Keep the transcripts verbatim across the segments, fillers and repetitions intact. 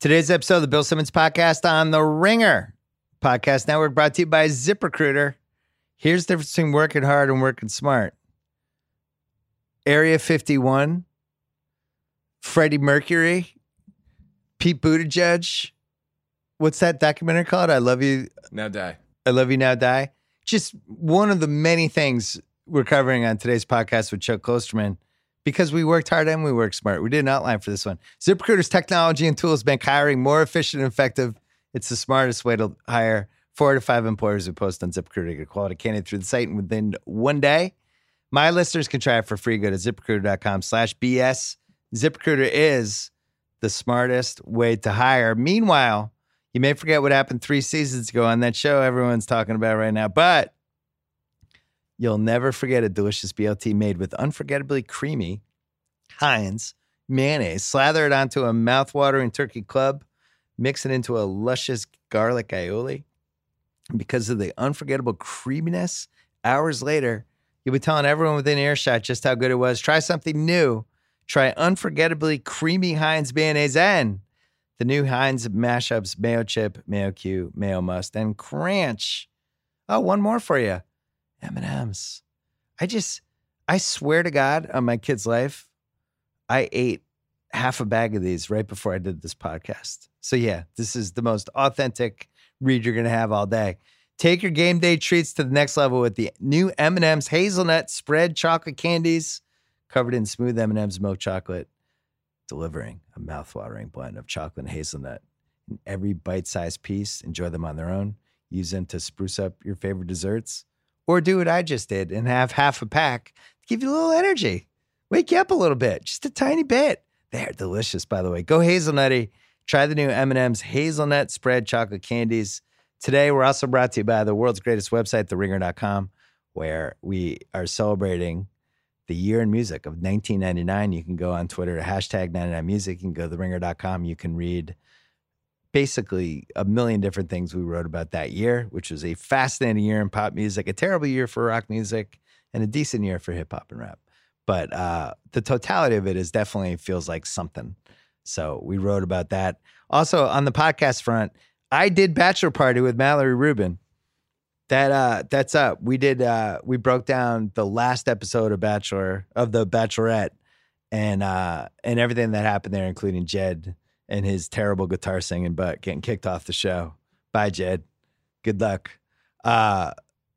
Today's episode of the Bill Simmons Podcast on the Ringer Podcast Network, brought to you by ZipRecruiter. Here's the difference between working hard and working smart. Area fifty-one, Freddie Mercury, Pete Buttigieg. What's that documentary called? I Love You Now Die. I Love You Now Die. Just one of the many things we're covering on today's podcast with Chuck Klosterman. Because we worked hard and we worked smart. We did an outline for this one. ZipRecruiter's technology and tools make hiring more efficient and effective. It's the smartest way to hire. Four to five employers who post on ZipRecruiter to get a quality candidate through the site and within one day. My listeners can try it for free. Go to zip recruiter dot com slash B S. ZipRecruiter is the smartest way to hire. Meanwhile, you may forget what happened three seasons ago on that show everyone's talking about right now, but you'll never forget a delicious B L T made with unforgettably creamy Heinz mayonnaise. Slather it onto a mouthwatering turkey club. Mix it into a luscious garlic aioli. And because of the unforgettable creaminess, hours later, you'll be telling everyone within earshot just how good it was. Try something new. Try unforgettably creamy Heinz mayonnaise and the new Heinz mashups, Mayo Chip, Mayo Q, Mayo Must, and Crunch. Oh, one more for you. M and M's. I just, I swear to God on my kid's life, I ate half a bag of these right before I did this podcast. So yeah, this is the most authentic read you're going to have all day. Take your game day treats to the next level with the new M and M's hazelnut spread chocolate candies covered in smooth M and M's milk chocolate, delivering a mouthwatering blend of chocolate and hazelnut in every bite-sized piece. Enjoy them on their own. Use them to spruce up your favorite desserts. Or do what I just did and have half a pack to give you a little energy. Wake you up a little bit, just a tiny bit. They're delicious, by the way. Go hazelnutty. Try the new M and M's hazelnut spread chocolate candies. Today, we're also brought to you by the world's greatest website, the ringer dot com, where we are celebrating the year in music of nineteen ninety-nine. You can go on Twitter to hashtag ninety-nine music. You can go to the ringer dot com. You can read basically a million different things we wrote about that year, which was a fascinating year in pop music, a terrible year for rock music, and a decent year for hip hop and rap. But uh, the totality of it is definitely feels like something. So we wrote about that. Also on the podcast front, I did Bachelor Party with Mallory Rubin. That uh, that's up. We did. Uh, we broke down the last episode of Bachelor of the Bachelorette and uh, and everything that happened there, including Jed and his terrible guitar singing butt getting kicked off the show. Bye, Jed. Good luck. Uh,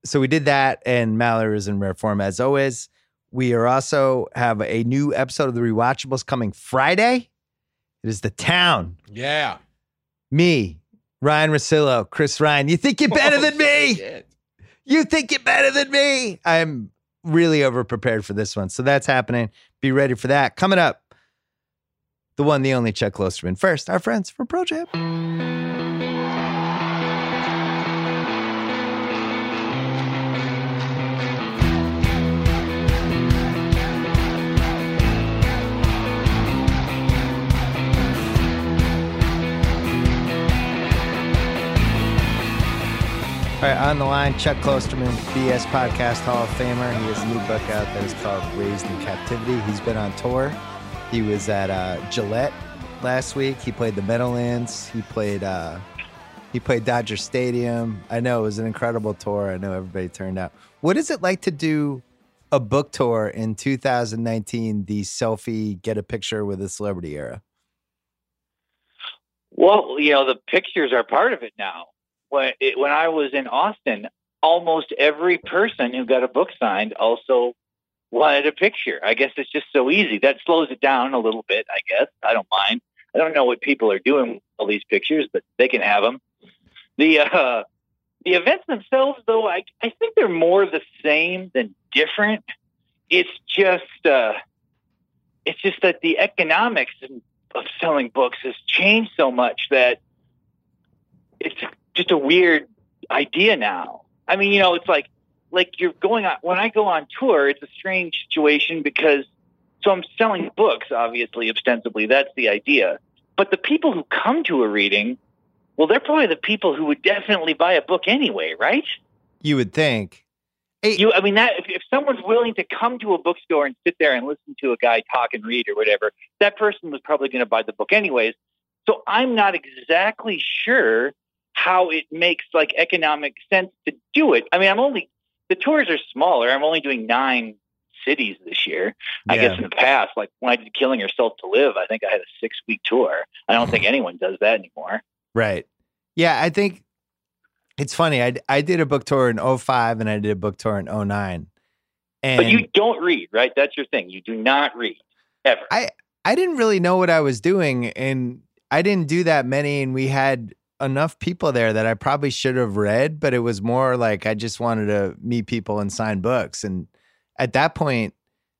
so we did that, and Mallory is in rare form as always. We are also have a new episode of The Rewatchables coming Friday. It is The Town. Yeah. Me, Ryan Russillo, Chris Ryan. You think you're better oh, than me? Shit. You think you're better than me? I'm really overprepared for this one. So that's happening. Be ready for that. Coming up, the one, the only Chuck Klosterman. First, our friends from Pearl Jam. All right, on the line, Chuck Klosterman, B S Podcast Hall of Famer. He has a new book out that is called Raised in Captivity. He's been on tour. He was at uh, Gillette last week. He played the Meadowlands. He played uh, he played Dodger Stadium. I know it was an incredible tour. I know everybody turned out. What is it like to do a book tour in two thousand nineteen, the selfie, get a picture with a celebrity era? Well, you know, the pictures are part of it now. When, it, when I was in Austin, almost every person who got a book signed also wanted a picture. I guess it's just so easy. That slows it down a little bit, I guess. I don't mind. I don't know what people are doing with all these pictures, but they can have them. The uh, the events themselves, though, I, I think they're more the same than different. It's just uh, it's just that the economics of selling books has changed so much that it's just a weird idea now. I mean, you know, it's like, Like you're going on, when I go on tour, it's a strange situation because, so I'm selling books, obviously, ostensibly, that's the idea. But the people who come to a reading, well, they're probably the people who would definitely buy a book anyway, right? You would think. Hey, you, I mean, that if, if someone's willing to come to a bookstore and sit there and listen to a guy talk and read or whatever, that person was probably going to buy the book anyways. So I'm not exactly sure how it makes like economic sense to do it. I mean, I'm only, the tours are smaller. I'm only doing nine cities this year. Yeah. I guess in the past, like when I did Killing Yourself to Live, I think I had a six week tour. I don't think anyone does that anymore. Right. Yeah. I think it's funny. I, I did a book tour in oh five and I did a book tour in oh nine. And but you don't read, right? That's your thing. You do not read ever. I, I didn't really know what I was doing, and I didn't do that many. And we had enough people there that I probably should have read, but it was more like I just wanted to meet people and sign books. And at that point,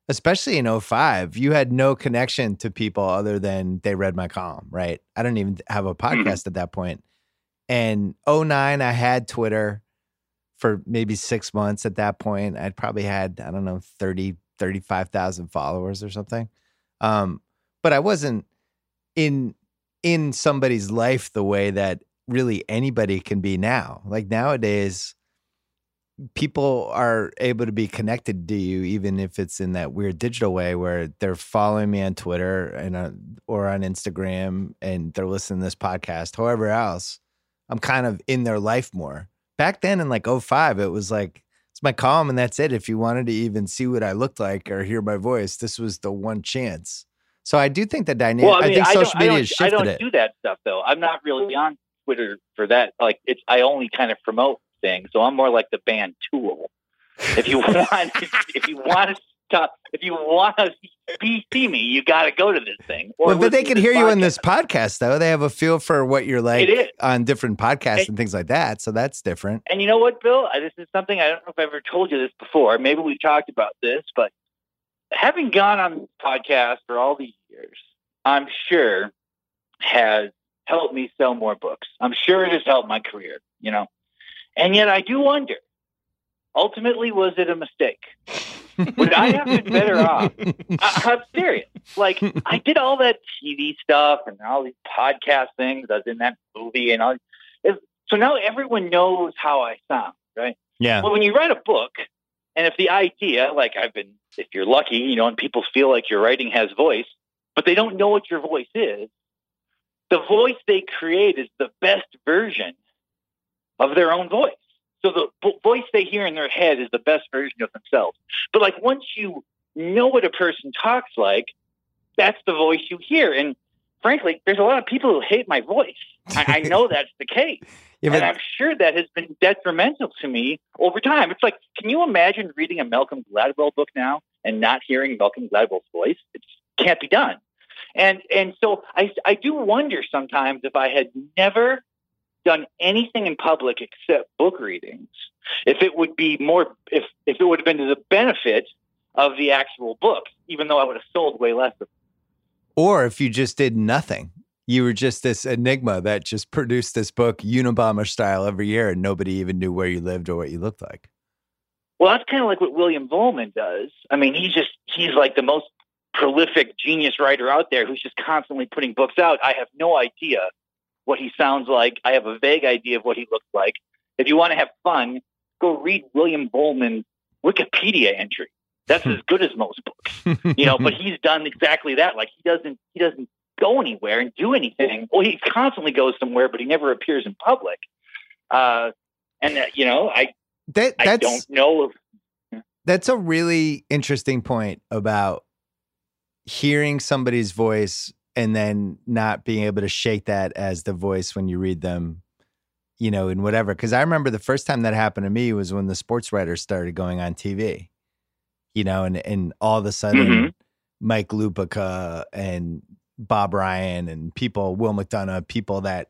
especially in oh five, you had no connection to people other than they read my column, right? I didn't even have a podcast at that point. And oh nine, I had Twitter for maybe six months at that point. I'd probably had, I don't know, thirty, thirty-five thousand followers or something. Um, but I wasn't in in somebody's life the way that really anybody can be now. Like nowadays, people are able to be connected to you, even if it's in that weird digital way where they're following me on Twitter and uh, or on Instagram, and they're listening to this podcast, however else. I'm kind of in their life more. Back then in like oh five, it was like, it's my column and that's it. If you wanted to even see what I looked like or hear my voice, this was the one chance. So I do think the dynamic, well, I, mean, I think I social media has shifted it. I don't do that stuff though. I'm not really on Twitter for that. Like it's, I only kind of promote things. So I'm more like the band Tool. If you want, if you want to stop, if you want to see me, you got to go to this thing. Well, but they can hear podcast. You in this podcast though. They have a feel for what you're like on different podcasts and, and things like that. So that's different. And you know what, Bill, this is something, I don't know if I've ever told you this before. Maybe we've talked about this, but having gone on this podcast for all these years, I'm sure has helped me sell more books. I'm sure it has helped my career, you know, and yet I do wonder, ultimately, was it a mistake? Would I have been better off? I, I'm serious. Like, I did all that T V stuff and all these podcast things. I was in that movie and all. So now everyone knows how I sound, right? Yeah. Well, when you write a book, and if the idea, like I've been, if you're lucky, you know, and people feel like your writing has voice, but they don't know what your voice is, the voice they create is the best version of their own voice. So the b- voice they hear in their head is the best version of themselves. But like once you know what a person talks like, that's the voice you hear. And frankly, there's a lot of people who hate my voice. I, I know that's the case. Yeah, but- and I'm sure that has been detrimental to me over time. It's like, can you imagine reading a Malcolm Gladwell book now and not hearing Malcolm Gladwell's voice? It can't be done. And and so I, I do wonder sometimes if I had never done anything in public except book readings, if it would be more, if, if it would have been to the benefit of the actual book, even though I would have sold way less of them. Or if you just did nothing, you were just this enigma that just produced this book Unabomber style every year and nobody even knew where you lived or what you looked like. Well, that's kind of like what William Vollmann does. I mean, he's just, he's like the most prolific genius writer out there who's just constantly putting books out. I have no idea what he sounds like. I have a vague idea of what he looks like. If you want to have fun, go read William Vollmann's Wikipedia entry. That's as good as most books, you know, but he's done exactly that. Like he doesn't, he doesn't go anywhere and do anything. Well, he constantly goes somewhere, but he never appears in public. Uh, and that, you know, I, that, I don't know. If, that's a really interesting point about hearing somebody's voice and then not being able to shake that as the voice when you read them, you know, in whatever. Because I remember the first time that happened to me was when the sports writers started going on T V, you know, and, and all of a sudden mm-hmm. Mike Lupica and Bob Ryan and people, Will McDonough, people that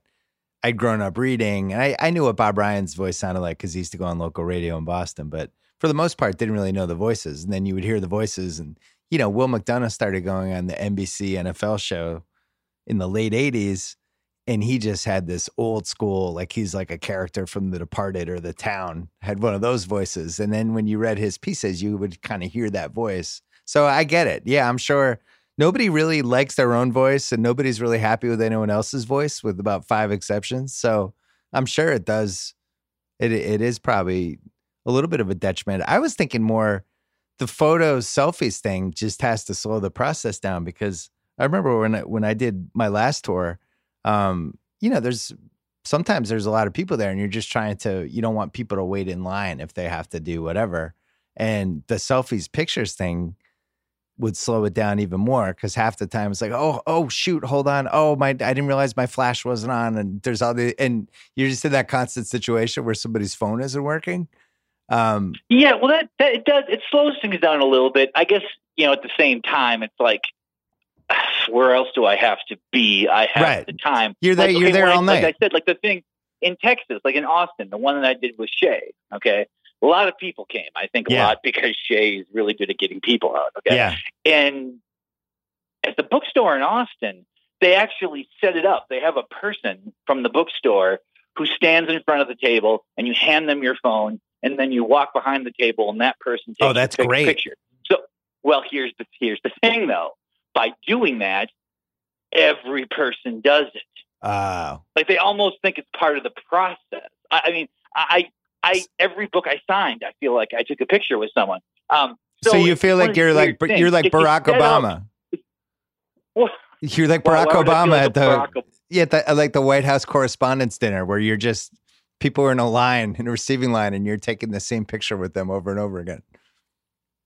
I'd grown up reading. And I, I knew what Bob Ryan's voice sounded like because he used to go on local radio in Boston, but for the most part, didn't really know the voices. And then you would hear the voices and, you know, Will McDonough started going on the N B C N F L show in the late eighties, and he just had this old school, like he's like a character from The Departed or The Town, had one of those voices. And then when you read his pieces, you would kind of hear that voice. So I get it. Yeah, I'm sure nobody really likes their own voice, and nobody's really happy with anyone else's voice, with about five exceptions. So I'm sure it does. It It is probably a little bit of a detriment. I was thinking more the photos, selfies thing just has to slow the process down, because I remember when I, when I did my last tour, um, you know, there's sometimes there's a lot of people there and you're just trying to, you don't want people to wait in line if they have to do whatever. And the selfies, pictures thing would slow it down even more, because half the time it's like, oh, oh, shoot, hold on. Oh, my, I didn't realize my flash wasn't on. And there's all the, and you're just in that constant situation where somebody's phone isn't working. Um, yeah, well, that, that it does, it slows things down a little bit. I guess, you know, at the same time, it's like, where else do I have to be? I have right. the time. You're there, like, you're okay, there all I, night. Like I said, like the thing in Texas, like in Austin, the one that I did with Shay, okay? A lot of people came, I think a yeah. lot, because Shay is really good at getting people out, okay? Yeah. And at the bookstore in Austin, they actually set it up. They have a person from the bookstore who stands in front of the table, and you hand them your phone, and then you walk behind the table, and that person takes oh, that's a great. picture. So, well, here's the, here's the thing, though. By doing that, every person does it. Uh, like they almost think it's part of the process. I, I mean, I, I, every book I signed, I feel like I took a picture with someone. Um, so, so you feel like you're like thing. you're like if Barack you Obama. Up, well, you're like Barack well, Obama like at the Barack yeah, the, like the White House Correspondents' Dinner, where you're just people are in a line, in a receiving line, and you're taking the same picture with them over and over again.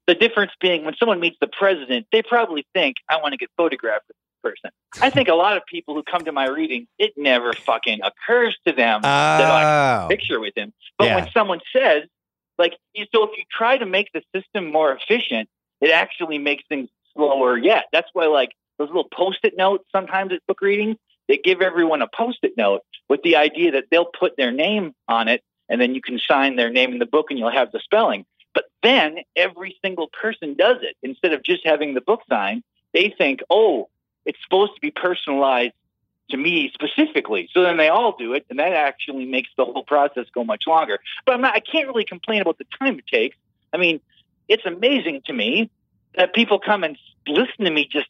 The difference being, when someone meets the president, they probably think, I want to get photographed with this person. I think a lot of people who come to my readings, it never fucking occurs to them oh. that I can picture with him. But yeah. when someone says, like, so if you try to make the system more efficient, it actually makes things slower yet. That's why, like, those little post-it notes sometimes at book readings, they give everyone a post-it note with the idea that they'll put their name on it, and then you can sign their name in the book and you'll have the spelling. But then every single person does it. Instead of just having the book signed, they think, oh, it's supposed to be personalized to me specifically. So then they all do it, and that actually makes the whole process go much longer. But I'm not, I can't really complain about the time it takes. I mean, it's amazing to me that people come and listen to me just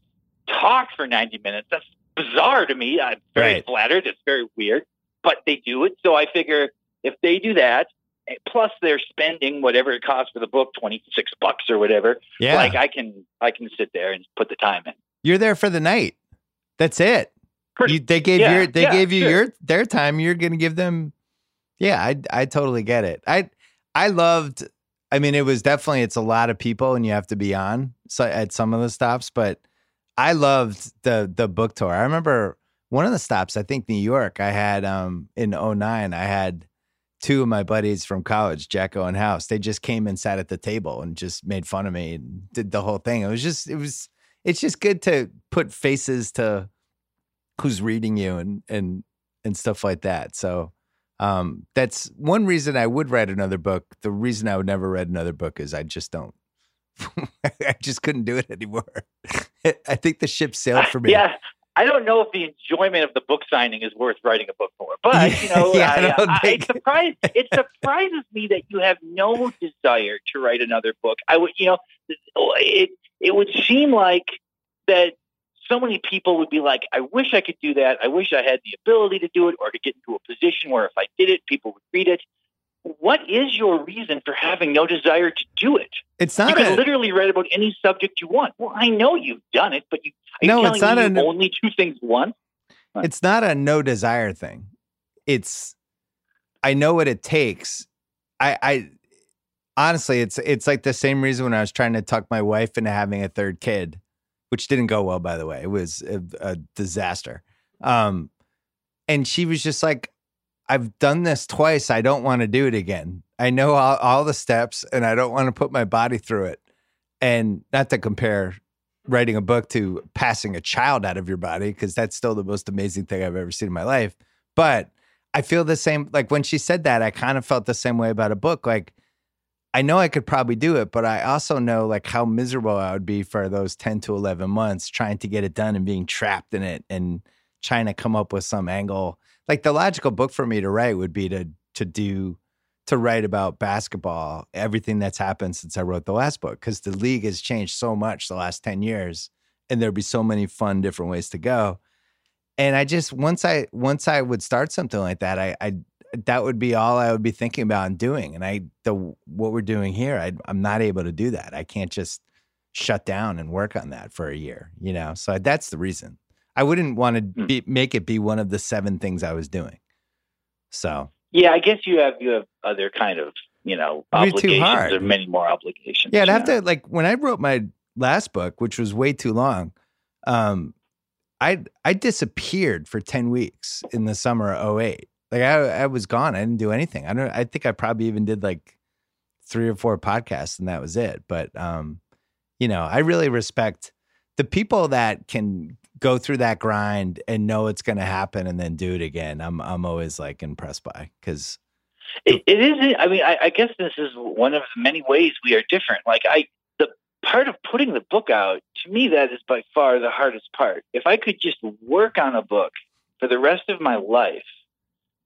talk for ninety minutes. That's bizarre to me. I'm very right. flattered. It's very weird. But they do it, so I figure if they do that, plus they're spending whatever it costs for the book, twenty-six bucks or whatever. Yeah. Like I can, I can sit there and put the time in. You're there for the night. That's it. You, they gave yeah, your, they yeah, gave you sure. your, their time. You're going to give them. Yeah. I, I totally get it. I, I loved, I mean, it was definitely, it's a lot of people and you have to be on so at some of the stops, but I loved the, the book tour. I remember one of the stops, I think New York, I had, um, in oh nine, I had, two of my buddies from college, Jacko and House, they just came and sat at the table and just made fun of me and did the whole thing. It was just, it was, it's just good to put faces to who's reading you and, and, and stuff like that. So, um, that's one reason I would write another book. The reason I would never write another book is I just don't, I just couldn't do it anymore. I think the ship sailed for me. Yeah. I don't know if the enjoyment of the book signing is worth writing a book for, but you know, yeah, I, I I, think... it, surprise, it surprises me that you have no desire to write another book. I would, you know, it it would seem like that so many people would be like, I wish I could do that. I wish I had the ability to do it, or to get into a position where if I did it, people would read it. What is your reason for having no desire to do it? It's not. You can a, literally write about any subject you want. Well, I know you've done it, but you are no, you it's not. A, you only two things once. It's not a no desire thing. It's I know what it takes. I, I honestly, it's it's like the same reason when I was trying to tuck my wife into having a third kid, which didn't go well, by the way. It was a, a disaster, um, and she was just like, I've done this twice. I don't want to do it again. I know all, all the steps and I don't want to put my body through it. And not to compare writing a book to passing a child out of your body, because that's still the most amazing thing I've ever seen in my life. But I feel the same. Like when she said that, I kind of felt the same way about a book. Like I know I could probably do it, but I also know like how miserable I would be for those ten to eleven months trying to get it done and being trapped in it and trying to come up with some angle. Like the logical book for me to write would be to to do to write about basketball, everything that's happened since I wrote the last book, because the league has changed so much the last ten years, and there'd be so many fun different ways to go. And I just once I once I would start something like that, I, I that would be all I would be thinking about and doing. And I the what we're doing here, I, I'm not able to do that. I can't just shut down and work on that for a year, you know. So that's the reason. I wouldn't want to be, make it be one of the seven things I was doing. So yeah, I guess you have you have other kind of you know obligations. There are many more obligations. Yeah, I'd have know? to like when I wrote my last book, which was way too long. Um, I I disappeared for ten weeks in the summer of oh eight. Like I I was gone. I didn't do anything. I don't. I think I probably even did like three or four podcasts, and that was it. But um, you know, I really respect the people that can go through that grind and know it's going to happen and then do it again. I'm I'm always like impressed by because it, it is. I mean, I, I guess this is one of the many ways we are different. Like I. Part of putting the book out, to me, that is by far the hardest part. If I could just work on a book for the rest of my life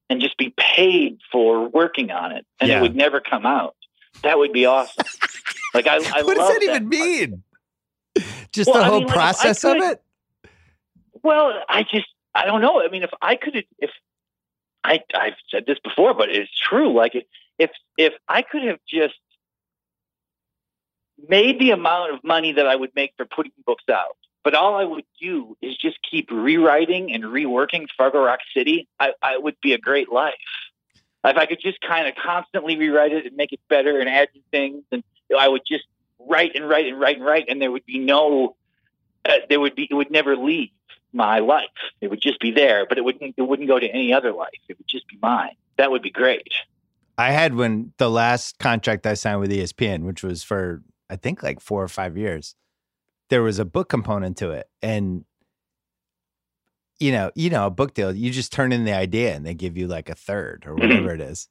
and just be paid for working on it, and yeah. it would never come out, that would be awesome. Like I, I what love does that, that even mean? Just well, the whole I mean, process like, of it? Well, I just, I don't know. I mean, if I could, if I, I've said this before, but it's true. Like if, if I could have just made the amount of money that I would make for putting books out, but all I would do is just keep rewriting and reworking Fargo Rock City, I, I would be a great life. If I could just kind of constantly rewrite it and make it better and add new things, and I would just write and write and write and write, and there would be no, uh, there would be, it would never leave my life. It would just be there, but it wouldn't, it wouldn't go to any other life. It would just be mine. That would be great. I had when the last contract I signed with E S P N, which was for I think like four or five years, there was a book component to it. And, you know, you know, a book deal, you just turn in the idea and they give you like a third or whatever it is.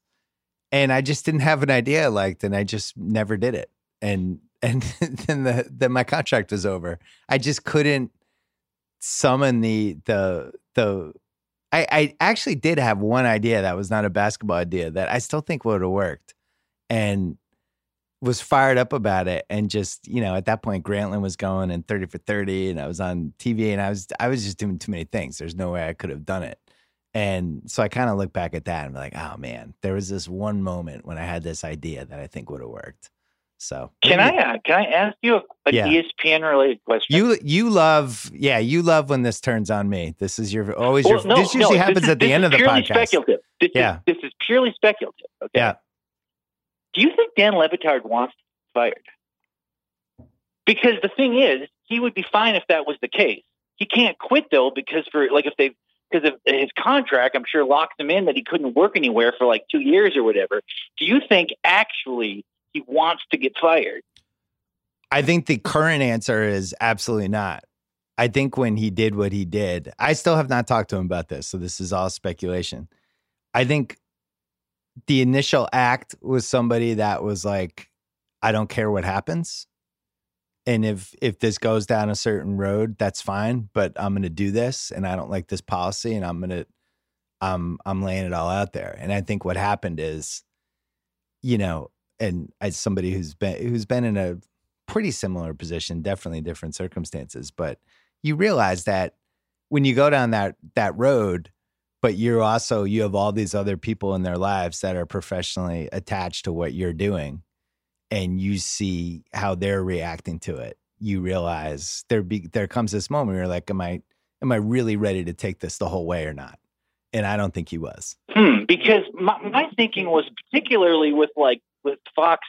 And I just didn't have an idea. Like, then I just never did it. And, and then the, then my contract was over. I just couldn't summon the, the, the, I, I actually did have one idea that was not a basketball idea that I still think would have worked. And was fired up about it, and just, you know, at that point Grantland was going and thirty for thirty, and I was on T V, and I was I was just doing too many things. There's no way I could have done it. And so I kind of look back at that and be like, oh man, there was this one moment when I had this idea that I think would have worked. So can maybe, I can I ask you a, a yeah. E S P N related question? You you love yeah you love when this turns on me. This is your always well, your no, this usually no, happens this is, at the end of the podcast. Speculative. This yeah. is, this is purely speculative. Okay. Yeah. Do you think Dan Le Batard wants to be fired? Because the thing is, he would be fine if that was the case. He can't quit though, because for like if they because of his contract, I'm sure locked him in that he couldn't work anywhere for like two years or whatever. Do you think actually he wants to get fired? I think the current answer is absolutely not. I think when he did what he did, I still have not talked to him about this, so this is all speculation. I think the initial act was somebody that was like, I don't care what happens. And if, if this goes down a certain road, that's fine, but I'm going to do this. And I don't like this policy, and I'm going to, um, I'm laying it all out there. And I think what happened is, you know, and as somebody who's been, who's been in a pretty similar position, definitely different circumstances, but you realize that when you go down that, that road, but you're also, you have all these other people in their lives that are professionally attached to what you're doing, and you see how they're reacting to it. You realize there be, there comes this moment where you're like, am I, am I really ready to take this the whole way or not? And I don't think he was. Hmm, because my, my thinking was, particularly with like, with Fox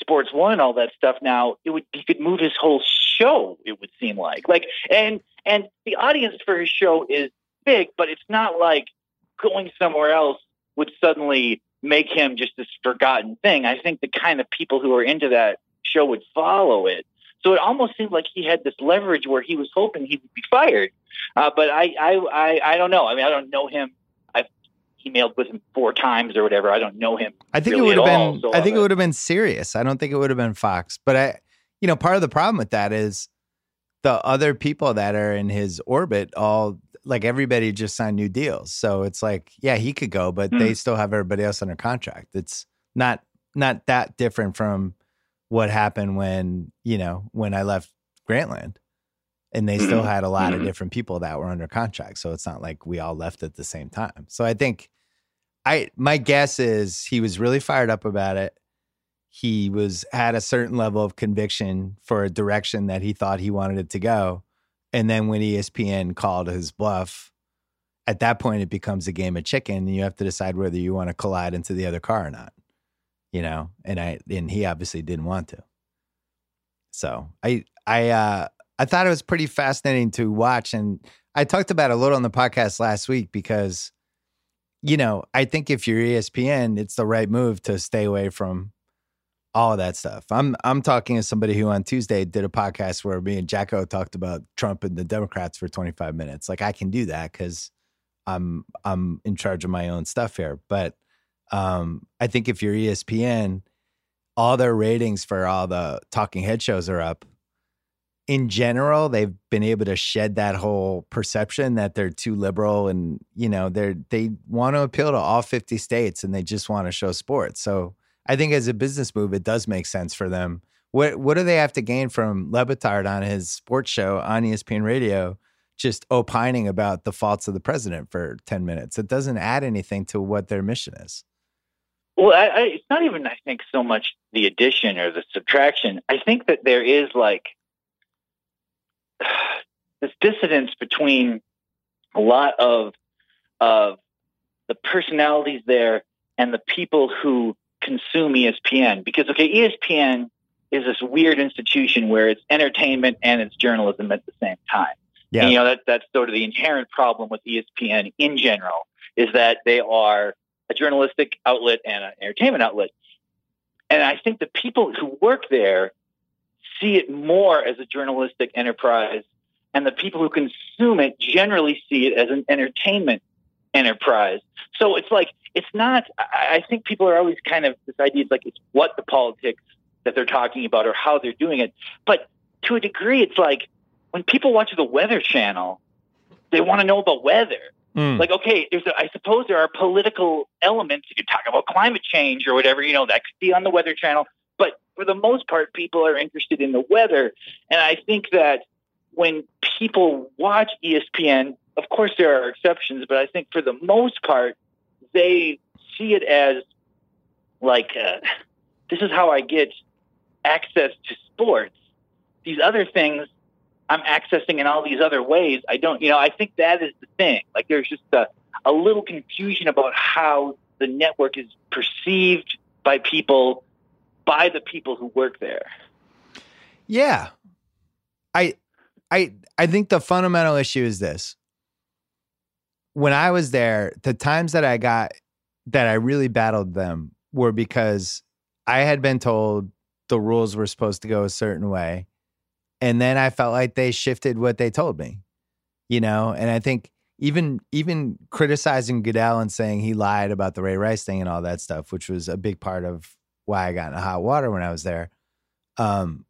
Sports One and all that stuff now, it would, he could move his whole show, it would seem like. Like, and, and the audience for his show is big, but it's not like going somewhere else would suddenly make him just this forgotten thing. I think the kind of people who are into that show would follow it. So it almost seemed like he had this leverage where he was hoping he would be fired. Uh, but I, I, I, I don't know. I mean, I don't know him. I've emailed with him four times or whatever. I don't know him. I think really it would have been. All, so I think it would have been serious. I don't think it would have been Fox. But I, you know, part of the problem with that is the other people that are in his orbit all. Like everybody just signed new deals. So it's like, yeah, he could go, but mm. they still have everybody else under contract. It's not, not that different from what happened when, you know, when I left Grantland, and they still had a lot of different people that were under contract. So it's not like we all left at the same time. So I think I, my guess is he was really fired up about it. He was, had a certain level of conviction for a direction that he thought he wanted it to go. And then when E S P N called his bluff, at that point it becomes a game of chicken, and you have to decide whether you want to collide into the other car or not, you know. And I and he obviously didn't want to. So I I uh, I thought it was pretty fascinating to watch, and I talked about it a little on the podcast last week because, you know, I think if you're E S P N, it's the right move to stay away from all of that stuff. I'm I'm talking to somebody who on Tuesday did a podcast where me and Jacko talked about Trump and the Democrats for twenty-five minutes. Like, I can do that because I'm I'm in charge of my own stuff here. But um, I think if you're E S P N, all their ratings for all the talking head shows are up. In general, they've been able to shed that whole perception that they're too liberal, and you know they they want to appeal to all fifty states, and they just want to show sports. So I think as a business move, it does make sense for them. What what do they have to gain from Le Batard on his sports show on E S P N Radio just opining about the faults of the president for ten minutes? It doesn't add anything to what their mission is. Well, I, I, it's not even, I think, so much the addition or the subtraction. I think that there is like this dissonance between a lot of, of the personalities there and the people who consume E S P N, because, okay, E S P N is this weird institution where it's entertainment and it's journalism at the same time. Yeah. And, you know, that, that's sort of the inherent problem with E S P N in general, is that they are a journalistic outlet and an entertainment outlet. And I think the people who work there see it more as a journalistic enterprise, and the people who consume it generally see it as an entertainment enterprise. So it's like, it's not, I think people are always kind of, this idea is like, it's what the politics that they're talking about or how they're doing it. But to a degree, it's like, when people watch the Weather Channel, they want to know about weather. Mm. Like, okay, there's a, I suppose there are political elements. You could talk about climate change or whatever, you know, that could be on the Weather Channel. But for the most part, people are interested in the weather. And I think that when people watch E S P N, of course there are exceptions, but I think for the most part, they see it as like, uh, this is how I get access to sports. These other things I'm accessing in all these other ways. I don't, you know, I think that is the thing. Like, there's just a, a little confusion about how the network is perceived by people, by the people who work there. Yeah. I, I, I think the fundamental issue is this. When I was there, the times that I got, that I really battled them were because I had been told the rules were supposed to go a certain way. And then I felt like they shifted what they told me, you know? And I think even even criticizing Goodell and saying he lied about the Ray Rice thing and all that stuff, which was a big part of why I got in hot water when I was there, um,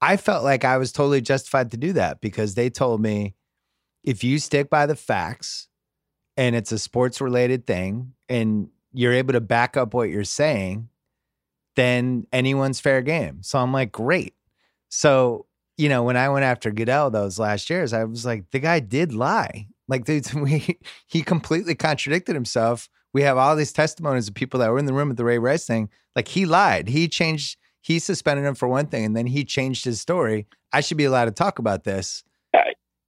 I felt like I was totally justified to do that because they told me, if you stick by the facts and it's a sports-related thing and you're able to back up what you're saying, then anyone's fair game. So I'm like, great. So, you know, when I went after Goodell those last years, I was like, the guy did lie. Like, dude, we, he completely contradicted himself. We have all these testimonies of people that were in the room at the Ray Rice thing. Like, he lied. He changed, he suspended him for one thing, and then he changed his story. I should be allowed to talk about this.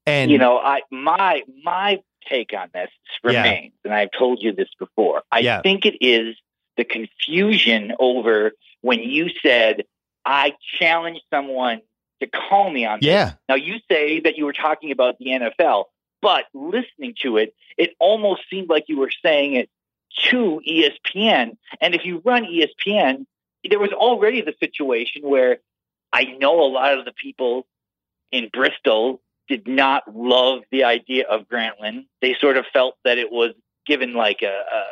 And, you know, I my my take on this remains, yeah. And I've told you this before. I yeah. think it is the confusion over when you said, I challenge someone to call me on yeah. this. Now, you say that you were talking about the N F L, but listening to it, it almost seemed like you were saying it to E S P N. And if you run E S P N, there was already the situation where I know a lot of the people in Bristol did not love the idea of Grantland. They sort of felt that it was given like a, a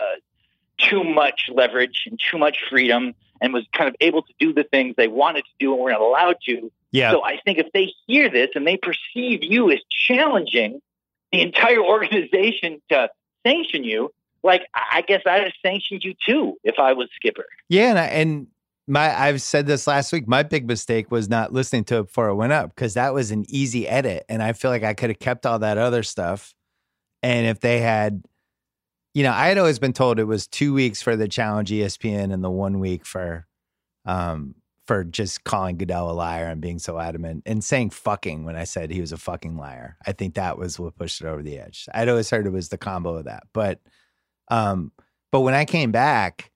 too much leverage and too much freedom, and was kind of able to do the things they wanted to do and were not allowed to. Yeah. So I think if they hear this and they perceive you as challenging the entire organization to sanction you, like, I guess I'd have sanctioned you too if I was Skipper. Yeah, and I, and my I've said this last week, my big mistake was not listening to it before it went up, because that was an easy edit, and I feel like I could have kept all that other stuff. And if they had... You know, I had always been told it was two weeks for the challenge E S P N and the one week for um, for just calling Goodell a liar and being so adamant and saying fucking when I said he was a fucking liar. I think that was what pushed it over the edge. I'd always heard it was the combo of that. But, um, but when I came back,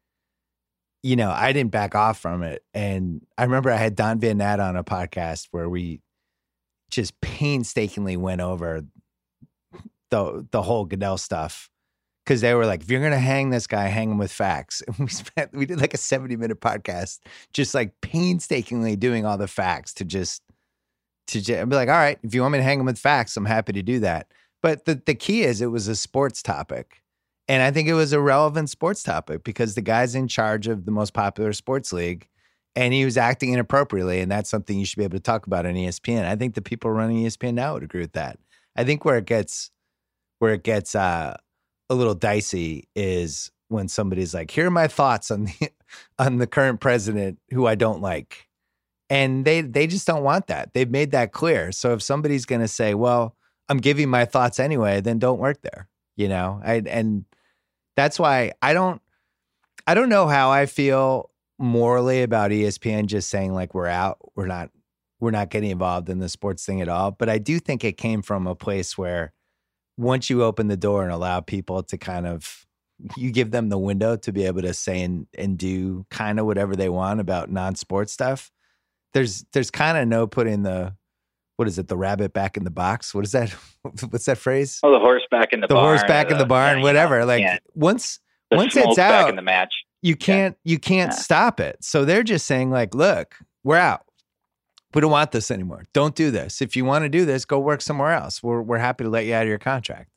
you know, I didn't back off from it. And I remember I had Don Van Natta on a podcast where we just painstakingly went over the the whole Goodell stuff. Because they were like, if you're going to hang this guy, hang him with facts. And we spent, we did like a seventy minute podcast, just like painstakingly doing all the facts to just, to just be like, all right, if you want me to hang him with facts, I'm happy to do that. But the, the key is it was a sports topic. And I think it was a relevant sports topic because the guy's in charge of the most popular sports league and he was acting inappropriately. And that's something you should be able to talk about on E S P N. I think the people running E S P N now would agree with that. I think where it gets, where it gets, uh, a little dicey is when somebody's like, here are my thoughts on the on the current president who I don't like. And they they just don't want that. They've made that clear. So if somebody's going to say, well, I'm giving my thoughts anyway, then don't work there, you know? I, and that's why I don't, I don't know how I feel morally about E S P N just saying like, we're out, we're not, we're not getting involved in the sports thing at all. But I do think it came from a place where once you open the door and allow people to kind of, you give them the window to be able to say and, and do kind of whatever they want about non-sports stuff, there's there's kind of no putting the, what is it, the rabbit back in the box? What is that? What's that phrase? Oh, the horse back in the, the barn. The horse back the, in the barn, yeah, whatever. Yeah. Like once the once it's out, back in the match. you can't, yeah. you can't yeah. stop it. So they're just saying like, look, we're out. We don't want this anymore. Don't do this. If you want to do this, go work somewhere else. We're we're happy to let you out of your contract.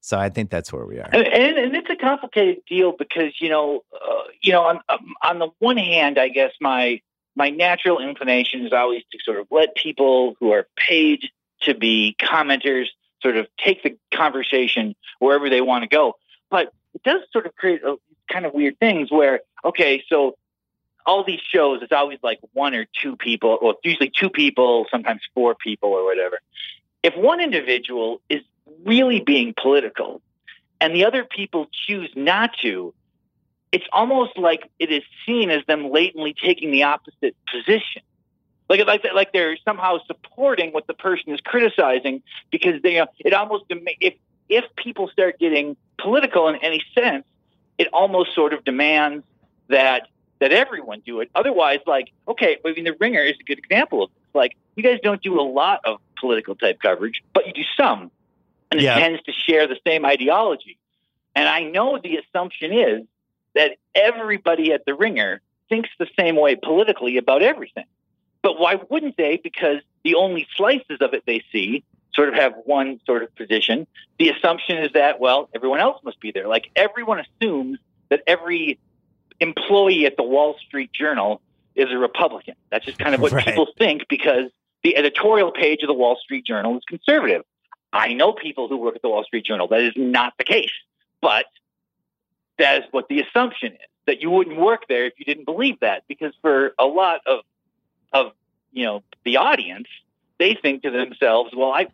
So I think that's where we are. And, and, and it's a complicated deal because, you know, uh, you know, on on the one hand, I guess my my natural inclination is always to sort of let people who are paid to be commenters sort of take the conversation wherever they want to go. But it does sort of create a, kind of weird things where, okay, so all these shows, it's always like one or two people, or usually two people, sometimes four people or whatever. If one individual is really being political and the other people choose not to, it's almost like it is seen as them latently taking the opposite position. Like, like, like they're somehow supporting what the person is criticizing because they, you know, it almost, if, if people start getting political in any sense, it almost sort of demands that that everyone do it. Otherwise, like, okay, I mean, The Ringer is a good example of this. Like, you guys don't do a lot of political type coverage, but you do some, and it yeah. tends to share the same ideology. And I know the assumption is that everybody at The Ringer thinks the same way politically about everything. But why wouldn't they? Because the only slices of it they see sort of have one sort of position. The assumption is that, well, everyone else must be there. Like, everyone assumes that every employee at the Wall Street Journal is a Republican. That's just kind of what right. people think because the editorial page of the Wall Street Journal is conservative. I know people who work at the Wall Street Journal. That is not the case, but that is what the assumption is, that you wouldn't work there if you didn't believe that, because for a lot of, of, you know, the audience, they think to themselves, well, I,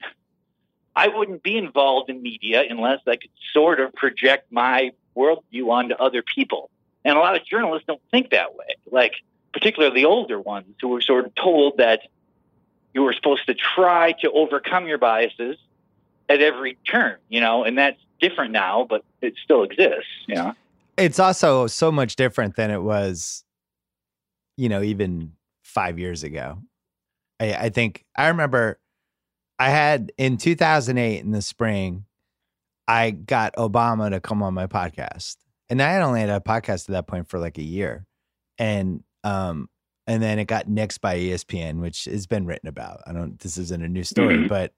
I wouldn't be involved in media unless I could sort of project my worldview onto other people. And a lot of journalists don't think that way, like particularly the older ones who were sort of told that you were supposed to try to overcome your biases at every turn, you know, and that's different now, but it still exists. You know? It's also so much different than it was, you know, even five years ago. I, I think I remember I had in two thousand eight in the spring, I got Obama to come on my podcast. And I had only had a podcast at that point for like a year. And um, and then it got nixed by E S P N, which has been written about. I don't, this isn't a new story, mm-hmm. but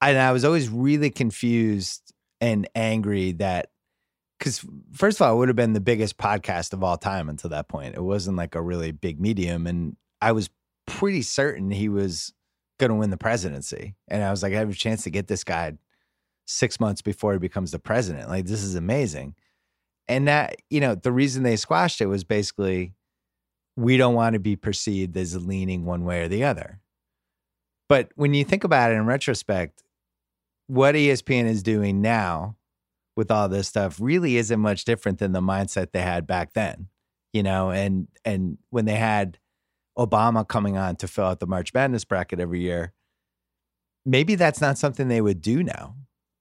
I, and I was always really confused and angry that, because first of all, it would have been the biggest podcast of all time until that point. It wasn't like a really big medium. And I was pretty certain he was going to win the presidency. And I was like, I have a chance to get this guy six months before he becomes the president. Like, this is amazing. And that, you know, the reason they squashed it was basically, we don't want to be perceived as leaning one way or the other. But when you think about it in retrospect, what E S P N is doing now with all this stuff really isn't much different than the mindset they had back then, you know, and, and when they had Obama coming on to fill out the March Madness bracket every year, maybe that's not something they would do now.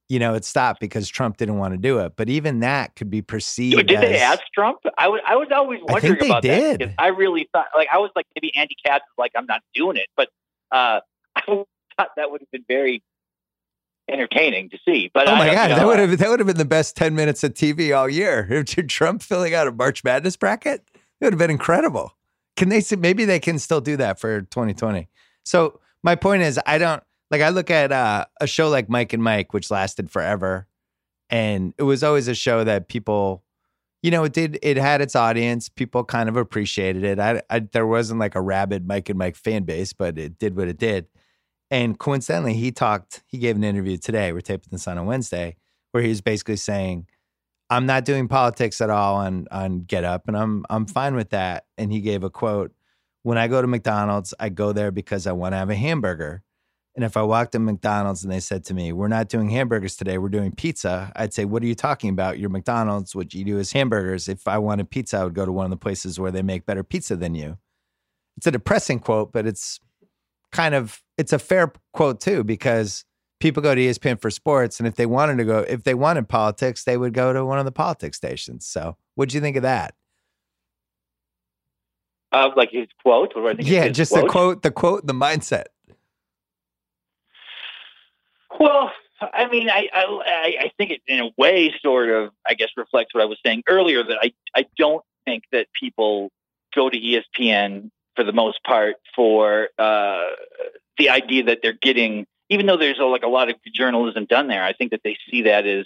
You know, it stopped because Trump didn't want to do it. But even that could be perceived. Dude, did as, they ask Trump? I was I was always wondering about that. I think they did. I really thought, like, I was like, maybe Andy Katz is like, I'm not doing it. But uh, I thought that would have been very entertaining to see. But oh my God, you know, that would have that would have been the best ten minutes of T V all year. If Trump filling out a March Madness bracket, it would have been incredible. Can they? Maybe they can still do that for twenty twenty. So my point is, I don't. Like I look at uh, a show like Mike and Mike, which lasted forever, and it was always a show that people, you know, it did. It had its audience. People kind of appreciated it. I, I there wasn't like a rabid Mike and Mike fan base, but it did what it did. And coincidentally, he talked. He gave an interview today. We're taping this on a Wednesday, where he was basically saying, "I'm not doing politics at all on on Get Up, and I'm I'm fine with that." And he gave a quote: "When I go to McDonald's, I go there because I want to have a hamburger." And if I walked in McDonald's and they said to me, we're not doing hamburgers today, we're doing pizza, I'd say, what are you talking about? Your McDonald's, what you do is hamburgers. If I wanted pizza, I would go to one of the places where they make better pizza than you. It's a depressing quote, but it's kind of, it's a fair quote too, because people go to E S P N for sports. And if they wanted to go, if they wanted politics, they would go to one of the politics stations. So what'd you think of that? Uh, like his quote? Or I think yeah, just quote? the quote, the quote, the mindset. Well, I mean, I, I I think it in a way sort of, I guess, reflects what I was saying earlier, that I, I don't think that people go to E S P N for the most part for uh, the idea that they're getting, even though there's a, like a lot of journalism done there, I think that they see that as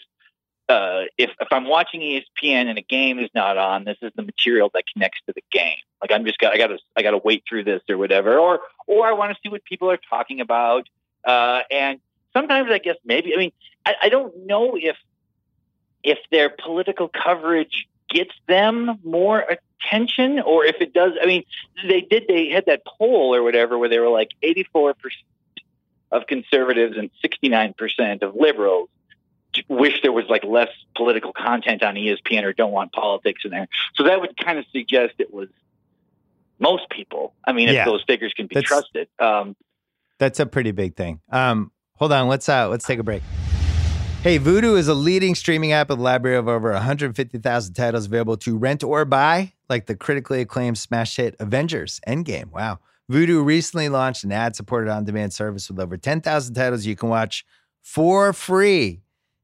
uh, if, if I'm watching E S P N and a game is not on, this is the material that connects to the game. Like I'm just got I got to I got to wait through this or whatever, or or I want to see what people are talking about uh, and. Sometimes I guess maybe, I mean, I, I don't know if if their political coverage gets them more attention or if it does. I mean, they did, they had that poll or whatever where they were like eighty-four percent of conservatives and sixty-nine percent of liberals wish there was like less political content on E S P N or don't want politics in there. So that would kind of suggest it was most people. I mean, yeah. If those figures can be that's, trusted. Um, that's a pretty big thing. Um Hold on, let's uh, let's take a break. Hey, Vudu is a leading streaming app with a library of over one hundred fifty thousand titles available to rent or buy, like the critically acclaimed smash hit Avengers Endgame. Wow. Vudu recently launched an ad-supported on-demand service with over ten thousand titles you can watch for free,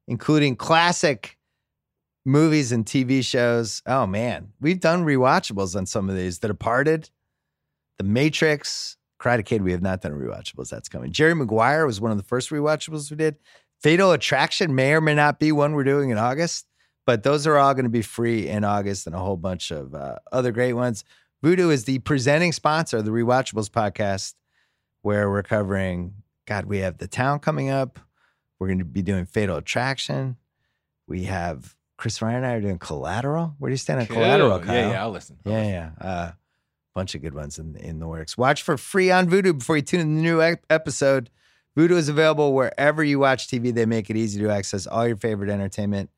including classic movies and T V shows. Oh, man. We've done rewatchables on some of these. The Departed, The Matrix, Karate Kid, we have not done rewatchables. That's coming. Jerry Maguire was one of the first rewatchables we did. Fatal Attraction may or may not be one we're doing in August, but those are all going to be free in August and a whole bunch of uh, other great ones. Vudu is the presenting sponsor of the Rewatchables podcast, where we're covering, God, we have The Town coming up. We're going to be doing Fatal Attraction. We have Chris Ryan and I are doing Collateral. Where do you stand on cool. Collateral, Kyle? Yeah, yeah, I'll listen. I'll yeah, listen. yeah. Uh, bunch of good ones in, in the works. Watch for free on Vudu before you tune in the new ep- episode. Vudu is available wherever you watch T V. They make it easy to access all your favorite entertainment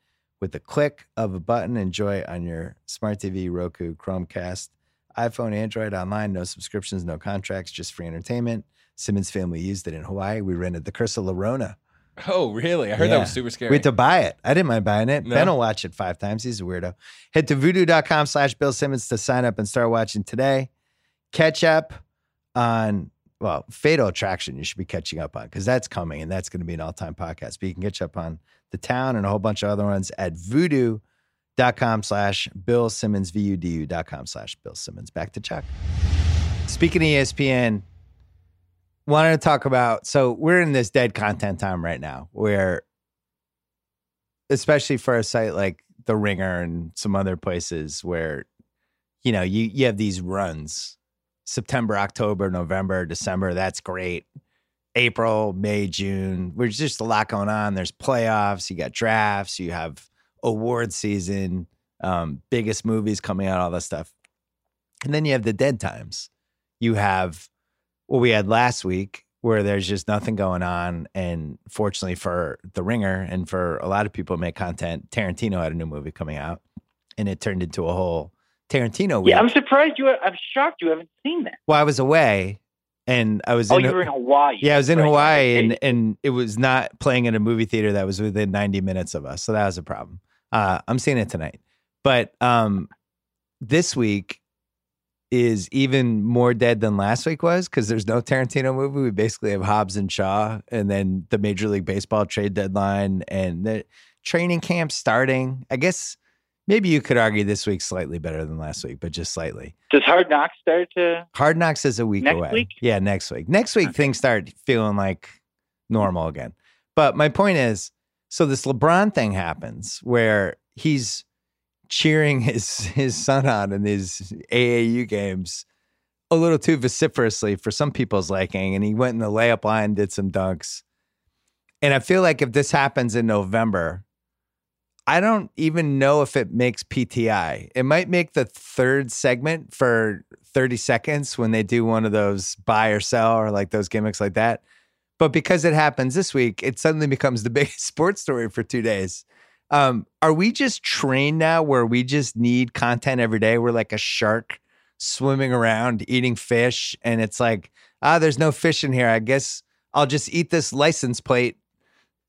with the click of a button. Enjoy on your smart T V, Roku, Chromecast, iPhone, Android, online. No subscriptions, no contracts, just free entertainment. Simmons family used it in Hawaii. We rented the Curse of La Llorona. Oh, really? I heard yeah. that was super scary. We had to buy it. I didn't mind buying it. No. Ben will watch it five times. He's a weirdo. Head to voodoo.com slash Bill Simmons to sign up and start watching today. Catch up on, well, Fatal Attraction you should be catching up on because that's coming and that's going to be an all-time podcast. But you can catch up on The Town and a whole bunch of other ones at voodoo.com slash Bill Simmons, V U D U dot com slash Bill Simmons. Back to Chuck. Speaking of E S P N, wanted to talk about, so we're in this dead content time right now where, especially for a site like The Ringer and some other places where, you know, you, you have these runs, September, October, November, December, that's great. April, May, June, there's just a lot going on. There's playoffs, you got drafts, you have award season, um, biggest movies coming out, all that stuff. And then you have the dead times. You have what we had last week where there's just nothing going on. And fortunately for The Ringer and for a lot of people who make content, Tarantino had a new movie coming out and it turned into a whole Tarantino week. Yeah, I'm surprised you. I'm shocked you haven't seen that. Well, I was away, and I was. Oh, in, you were in Hawaii. Yeah, I was in right. Hawaii, and and it was not playing in a movie theater that was within ninety minutes of us, so that was a problem. Uh, I'm seeing it tonight, but um, this week is even more dead than last week was because there's no Tarantino movie. We basically have Hobbs and Shaw, and then the Major League Baseball trade deadline, and the training camp starting. I guess. Maybe you could argue this week's slightly better than last week, but just slightly. Does Hard Knocks start to... Hard Knocks is a week next away. Next week? Yeah, next week. Next week, okay. Things start feeling like normal again. But my point is, so this LeBron thing happens where he's cheering his, his son on in these A A U games a little too vociferously for some people's liking, and he went in the layup line, did some dunks. And I feel like if this happens in November... I don't even know if it makes P T I. It might make the third segment for thirty seconds when they do one of those buy or sell or like those gimmicks like that. But because it happens this week, it suddenly becomes the biggest sports story for two days. Um, are we just trained now where we just need content every day? We're like a shark swimming around, eating fish. And it's like, ah, there's no fish in here. I guess I'll just eat this license plate.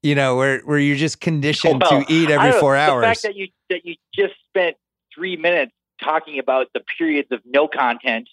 You know, where where you're just conditioned well, to eat every four hours. The fact that you that you just spent three minutes talking about the periods of no content,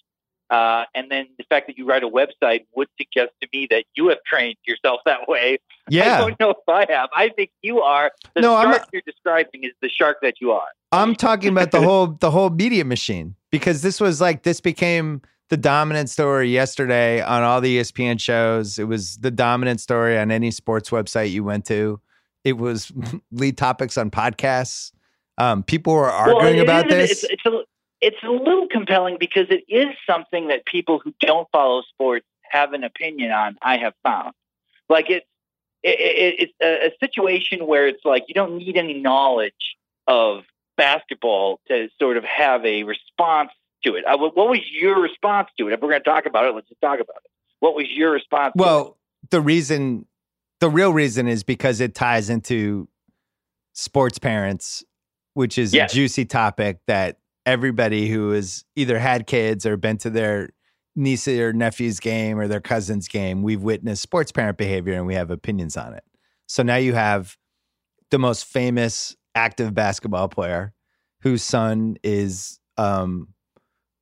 uh, and then the fact that you write a website would suggest to me that you have trained yourself that way. Yeah, I don't know if I have. I think you are. The no, shark I'm, you're describing is the shark that you are. I'm talking about the whole the whole media machine because this was like this became the dominant story yesterday on all the E S P N shows. It was the dominant story on any sports website you went to. It was lead topics on podcasts. Um, people were arguing well, about this. It's, it's, a, it's a little compelling because it is something that people who don't follow sports have an opinion on, I have found. Like it's, it, it, it's a situation where it's like you don't need any knowledge of basketball to sort of have a response to it. I, what was your response to it? If we're going to talk about it, let's just talk about it. What was your response? Well, to it? the reason, the real reason is because it ties into sports parents, which is yes. a juicy topic that everybody who has either had kids or been to their niece or nephew's game or their cousin's game, we've witnessed sports parent behavior and we have opinions on it. So now you have the most famous active basketball player whose son is, um,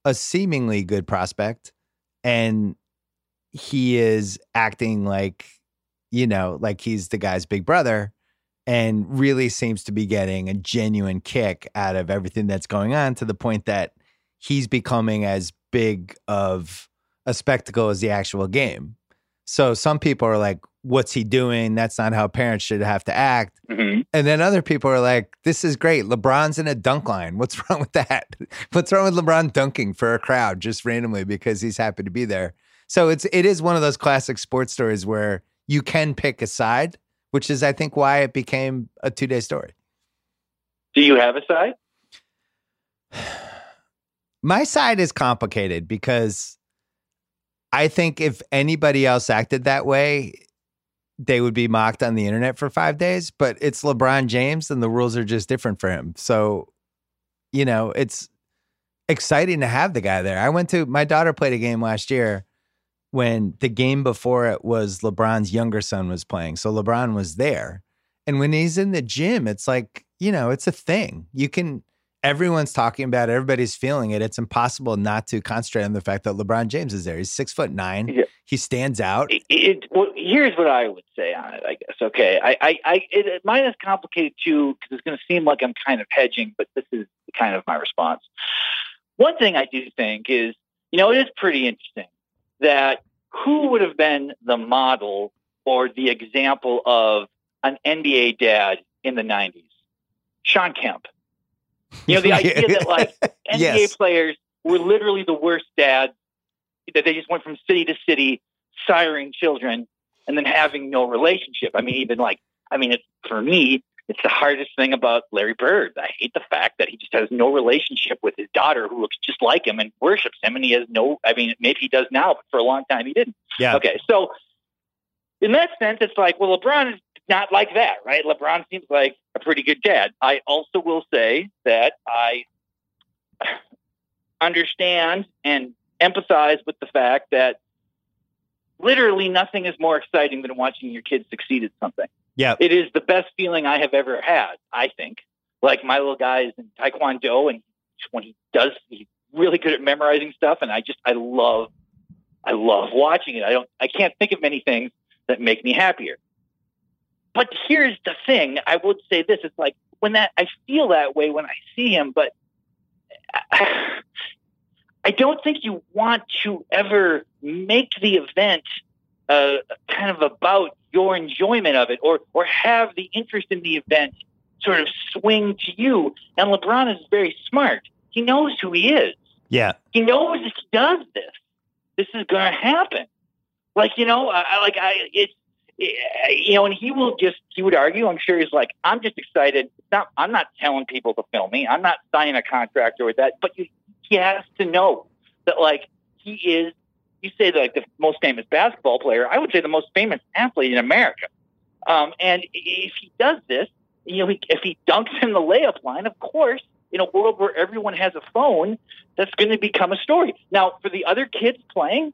a seemingly good prospect, and he is acting like, you know, like he's the guy's big brother and really seems to be getting a genuine kick out of everything that's going on to the point that he's becoming as big of a spectacle as the actual game. So some people are like, what's he doing? That's not how parents should have to act. Mm-hmm. And then other people are like, this is great. LeBron's in a dunk line. What's wrong with that? What's wrong with LeBron dunking for a crowd just randomly because he's happy to be there? So it's, it is one of those classic sports stories where you can pick a side, which is, I think, why it became a two-day story. Do you have a side? My side is complicated because I think if anybody else acted that way, they would be mocked on the internet for five days, but it's LeBron James and the rules are just different for him. So, you know, it's exciting to have the guy there. I went to, my daughter played a game last year when the game before it was LeBron's younger son was playing. So LeBron was there. And when he's in the gym, it's like, you know, it's a thing. You can, everyone's talking about it. Everybody's feeling it. It's impossible not to concentrate on the fact that LeBron James is there. He's six foot nine. Yeah. He stands out. It, it, well, here's what I would say on it, I guess. Okay. I, I, I it, mine is complicated too, because it's going to seem like I'm kind of hedging, but this is kind of my response. One thing I do think is, you know, it is pretty interesting that who would have been the model or the example of an N B A dad in the nineties? Sean Kemp. You know, the idea that, like, N B A yes. players were literally the worst dads, that they just went from city to city, siring children, and then having no relationship. I mean, even, like, I mean, it's, for me, it's the hardest thing about Larry Bird. I hate the fact that he just has no relationship with his daughter, who looks just like him and worships him, and he has no, I mean, maybe he does now, but for a long time he didn't. Yeah. Okay, so, in that sense, it's like, well, LeBron is not like that, right? LeBron seems like a pretty good dad. I also will say that I understand and empathize with the fact that literally nothing is more exciting than watching your kids succeed at something. Yeah. It is the best feeling I have ever had, I think. Like, my little guy is in Taekwondo, and when he does, he's really good at memorizing stuff. And I just, I love, I love watching it. I don't, I can't think of many things that make me happier. But here's the thing. I would say this. It's like, when that, I feel that way when I see him, but I, I don't think you want to ever make the event uh, kind of about your enjoyment of it, or or have the interest in the event sort of swing to you. And LeBron is very smart. He knows who he is. Yeah. He knows if he does this, this is going to happen. Like, you know, I, like I, it's, it, you know, and he will just, he would argue, I'm sure he's like, I'm just excited. It's not, I'm not telling people to film me. I'm not signing a contract or that, but you, he has to know that, like, he is, you say, like, the most famous basketball player. I would say the most famous athlete in America. Um, and if he does this, you know, he, if he dunks in the layup line, of course, in a world where everyone has a phone, that's going to become a story. Now, for the other kids playing,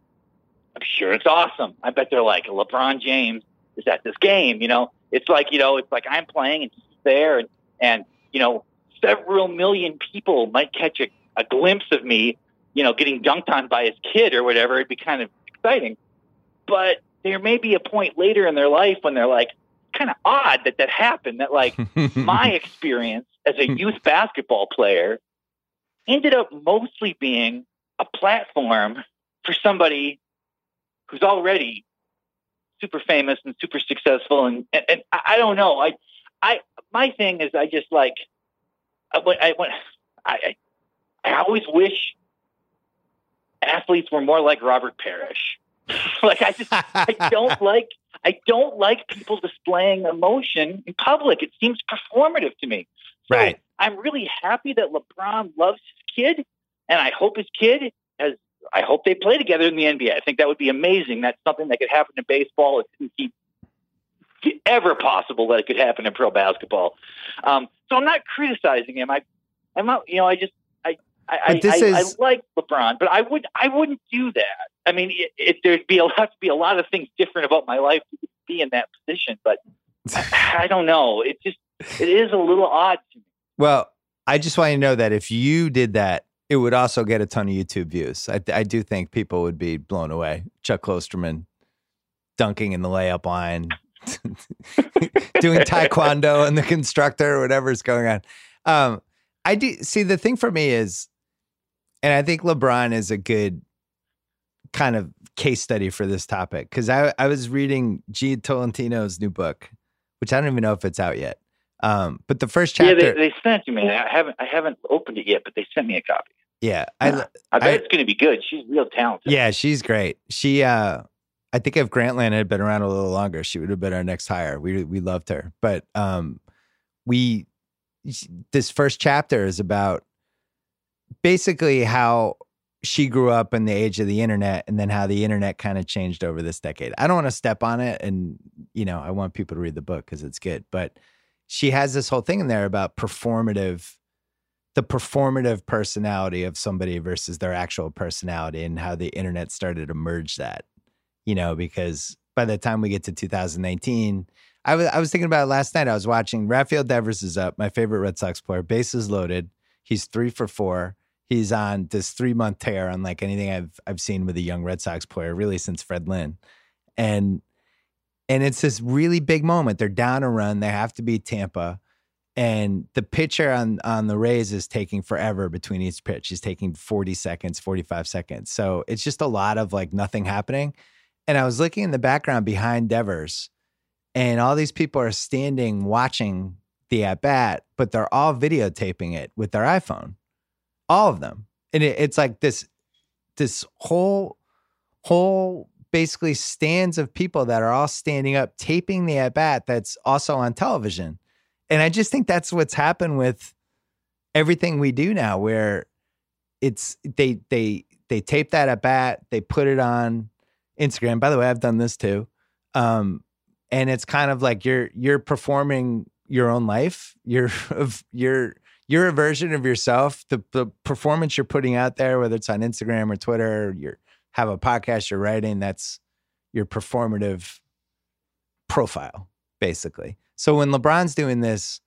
I'm sure it's awesome. I bet they're like, LeBron James is at this game, you know. It's like, you know, it's like I'm playing and he's there, and, and you know, several million people might catch a a glimpse of me, you know, getting dunked on by his kid or whatever. It'd be kind of exciting. But there may be a point later in their life when they're like, kind of odd that that happened, that, like, my experience as a youth basketball player ended up mostly being a platform for somebody who's already super famous and super successful. And, and, and I don't know. I, I, my thing is I just like, I, I, I, I I always wish athletes were more like Robert Parrish. Like, I just, I don't like, I don't like people displaying emotion in public. It seems performative to me. So right. I'm really happy that LeBron loves his kid, and I hope his kid has, I hope they play together in the N B A. I think that would be amazing. That's something that could happen in baseball. It didn't keep ever possible that it could happen in pro basketball. Um, so I'm not criticizing him. I, I'm not, you know, I just, I, I, is... I like LeBron, but I would I wouldn't do that. I mean, it, it, there'd be a, have to be a lot of things different about my life to be in that position. But I, I don't know. It just it is a little odd to me. Well, I just want you to know that if you did that, it would also get a ton of YouTube views. I, I do think people would be blown away. Chuck Klosterman dunking in the layup line, doing Taekwondo and the constructor, whatever's going on. Um, I do see the thing for me is. And I think LeBron is a good kind of case study for this topic, because I, I was reading G. Tolentino's new book, which I don't even know if it's out yet. Um, but the first chapter, yeah, they, they sent to me. I haven't I haven't opened it yet, but they sent me a copy. Yeah, yeah. I, I bet I, it's going to be good. She's real talented. Yeah, she's great. She, uh, I think if Grantland had been around a little longer, she would have been our next hire. We we loved her, but um, we this first chapter is about. Basically how she grew up in the age of the internet, and then how the internet kind of changed over this decade. I don't want to step on it. And, you know, I want people to read the book because it's good, but she has this whole thing in there about performative, the performative personality of somebody versus their actual personality, and how the internet started to merge that, you know, because by the time we get to two thousand nineteen, I was, I was thinking about it last night. I was watching Rafael Devers is up, my favorite Red Sox player, bases loaded. He's three for four. He's on this three-month tear, unlike anything I've I've seen with a young Red Sox player, really since Fred Lynn. And and it's this really big moment. They're down a run. They have to beat Tampa. And the pitcher on, on the Rays is taking forever between each pitch. He's taking forty seconds, forty-five seconds. So it's just a lot of, like, nothing happening. And I was looking in the background behind Devers, and all these people are standing watching the at-bat, but they're all videotaping it with their iPhone. All of them. And it, it's like this, this whole, whole basically stands of people that are all standing up, taping the at bat that's also on television. And I just think that's what's happened with everything we do now, where it's, they, they, they tape that at bat, they put it on Instagram. By the way, I've done this too. Um, and it's kind of like, you're, you're performing your own life. You're, you're, you're a version of yourself. The, the performance you're putting out there, whether it's on Instagram or Twitter, or you have a podcast, you're writing, that's your performative profile, basically. So when LeBron's doing this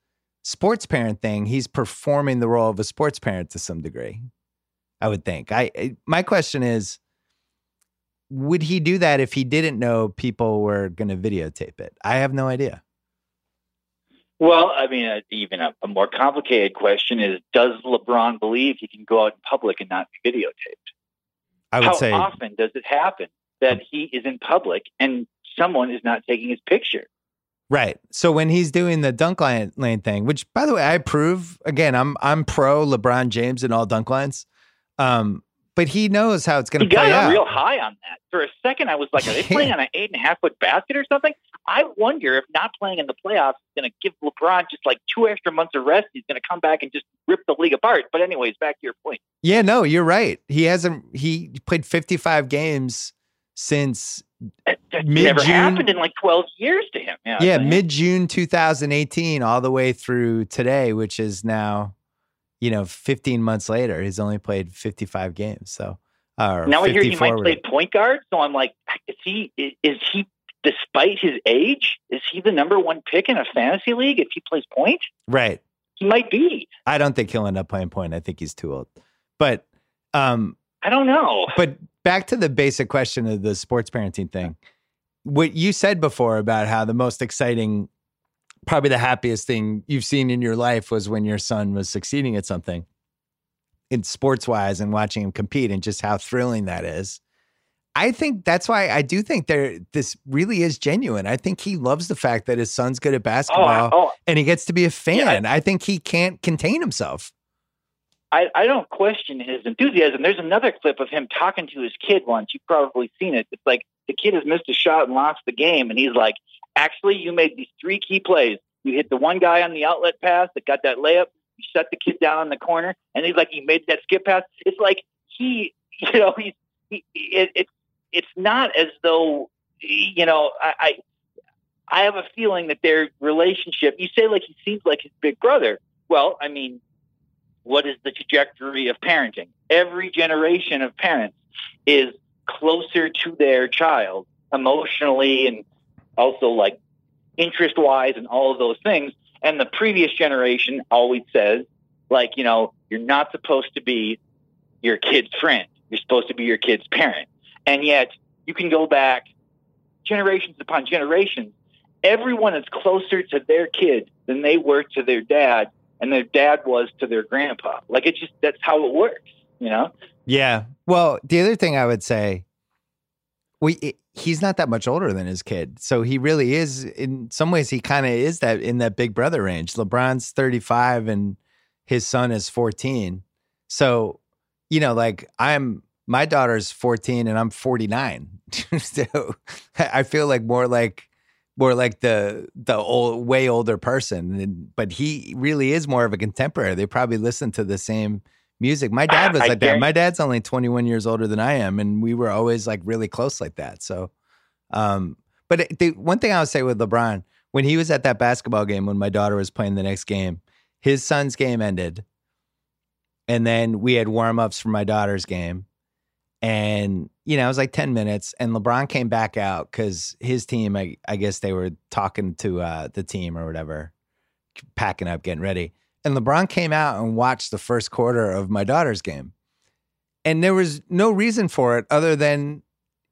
sports parent thing, he's performing the role of a sports parent to some degree, I would think. I my question is, would he do that if he didn't know people were going to videotape it? I have no idea. Well, I mean, uh, even a, a more complicated question is, does LeBron believe he can go out in public and not be videotaped? I would How say, often does it happen that he is in public and someone is not taking his picture? Right. So when he's doing the dunk line, lane thing, which, by the way, I approve. Again, I'm I'm pro LeBron James in all dunk lines. Um, but he knows how it's going to play out. He got real high on that. For a second, I was like, are they playing on an eight and a half foot basket or something? I wonder if not playing in the playoffs is going to give LeBron just like two extra months of rest. He's going to come back and just rip the league apart. But anyways, back to your point. Yeah, no, you're right. He hasn't, he played fifty-five games since that, that mid-June. Never happened in like twelve years to him. Yeah, yeah, mid-June two thousand eighteen all the way through today, which is now, you know, fifteen months later. He's only played fifty-five games. So uh, now I hear he might play point guard. So I'm like, is he, is, is he, despite his age, is he the number one pick in a fantasy league if he plays point? Right. He might be. I don't think he'll end up playing point. I think he's too old. But um, I don't know. But back to the basic question of the sports parenting thing. What you said before about how the most exciting, probably the happiest thing you've seen in your life was when your son was succeeding at something in sports-wise and watching him compete and just how thrilling that is. I think that's why I do think there. This really is genuine. I think he loves the fact that his son's good at basketball oh, oh, and he gets to be a fan. Yeah, I, I think he can't contain himself. I, I don't question his enthusiasm. There's another clip of him talking to his kid once. You've probably seen it. It's like the kid has missed a shot and lost the game. And he's like, actually, you made these three key plays. You hit the one guy on the outlet pass that got that layup. You shut the kid down on the corner. And he's like, he made that skip pass. It's like he, you know, he's, he, it, it's, It's not as though, you know, I, I I have a feeling that their relationship, you say like he seems like his big brother. Well, I mean, what is the trajectory of parenting? Every generation of parents is closer to their child emotionally and also like interest-wise and all of those things. And the previous generation always says, like, you know, you're not supposed to be your kid's friend. You're supposed to be your kid's parent. And yet you can go back generations upon generations. Everyone is closer to their kid than they were to their dad, and their dad was to their grandpa. Like, it's just, that's how it works, you know? Yeah. Well, the other thing I would say, we it, he's not that much older than his kid. So he really is, in some ways, he kind of is that in that big brother range. LeBron's thirty-five and his son is fourteen. So, you know, like I'm, my daughter's fourteen and I'm forty-nine. So I feel like more like more like the the old, way older person. And, but he really is more of a contemporary. They probably listen to the same music. My dad was I, like I that. My dad's only twenty-one years older than I am. And we were always like really close like that. So, um, but it, the one thing I would say with LeBron, when he was at that basketball game, when my daughter was playing the next game, his son's game ended. And then we had warm-ups for my daughter's game. And, you know, it was like ten minutes and LeBron came back out because his team, I, I guess they were talking to uh, the team or whatever, packing up, getting ready. And LeBron came out and watched the first quarter of my daughter's game. And there was no reason for it other than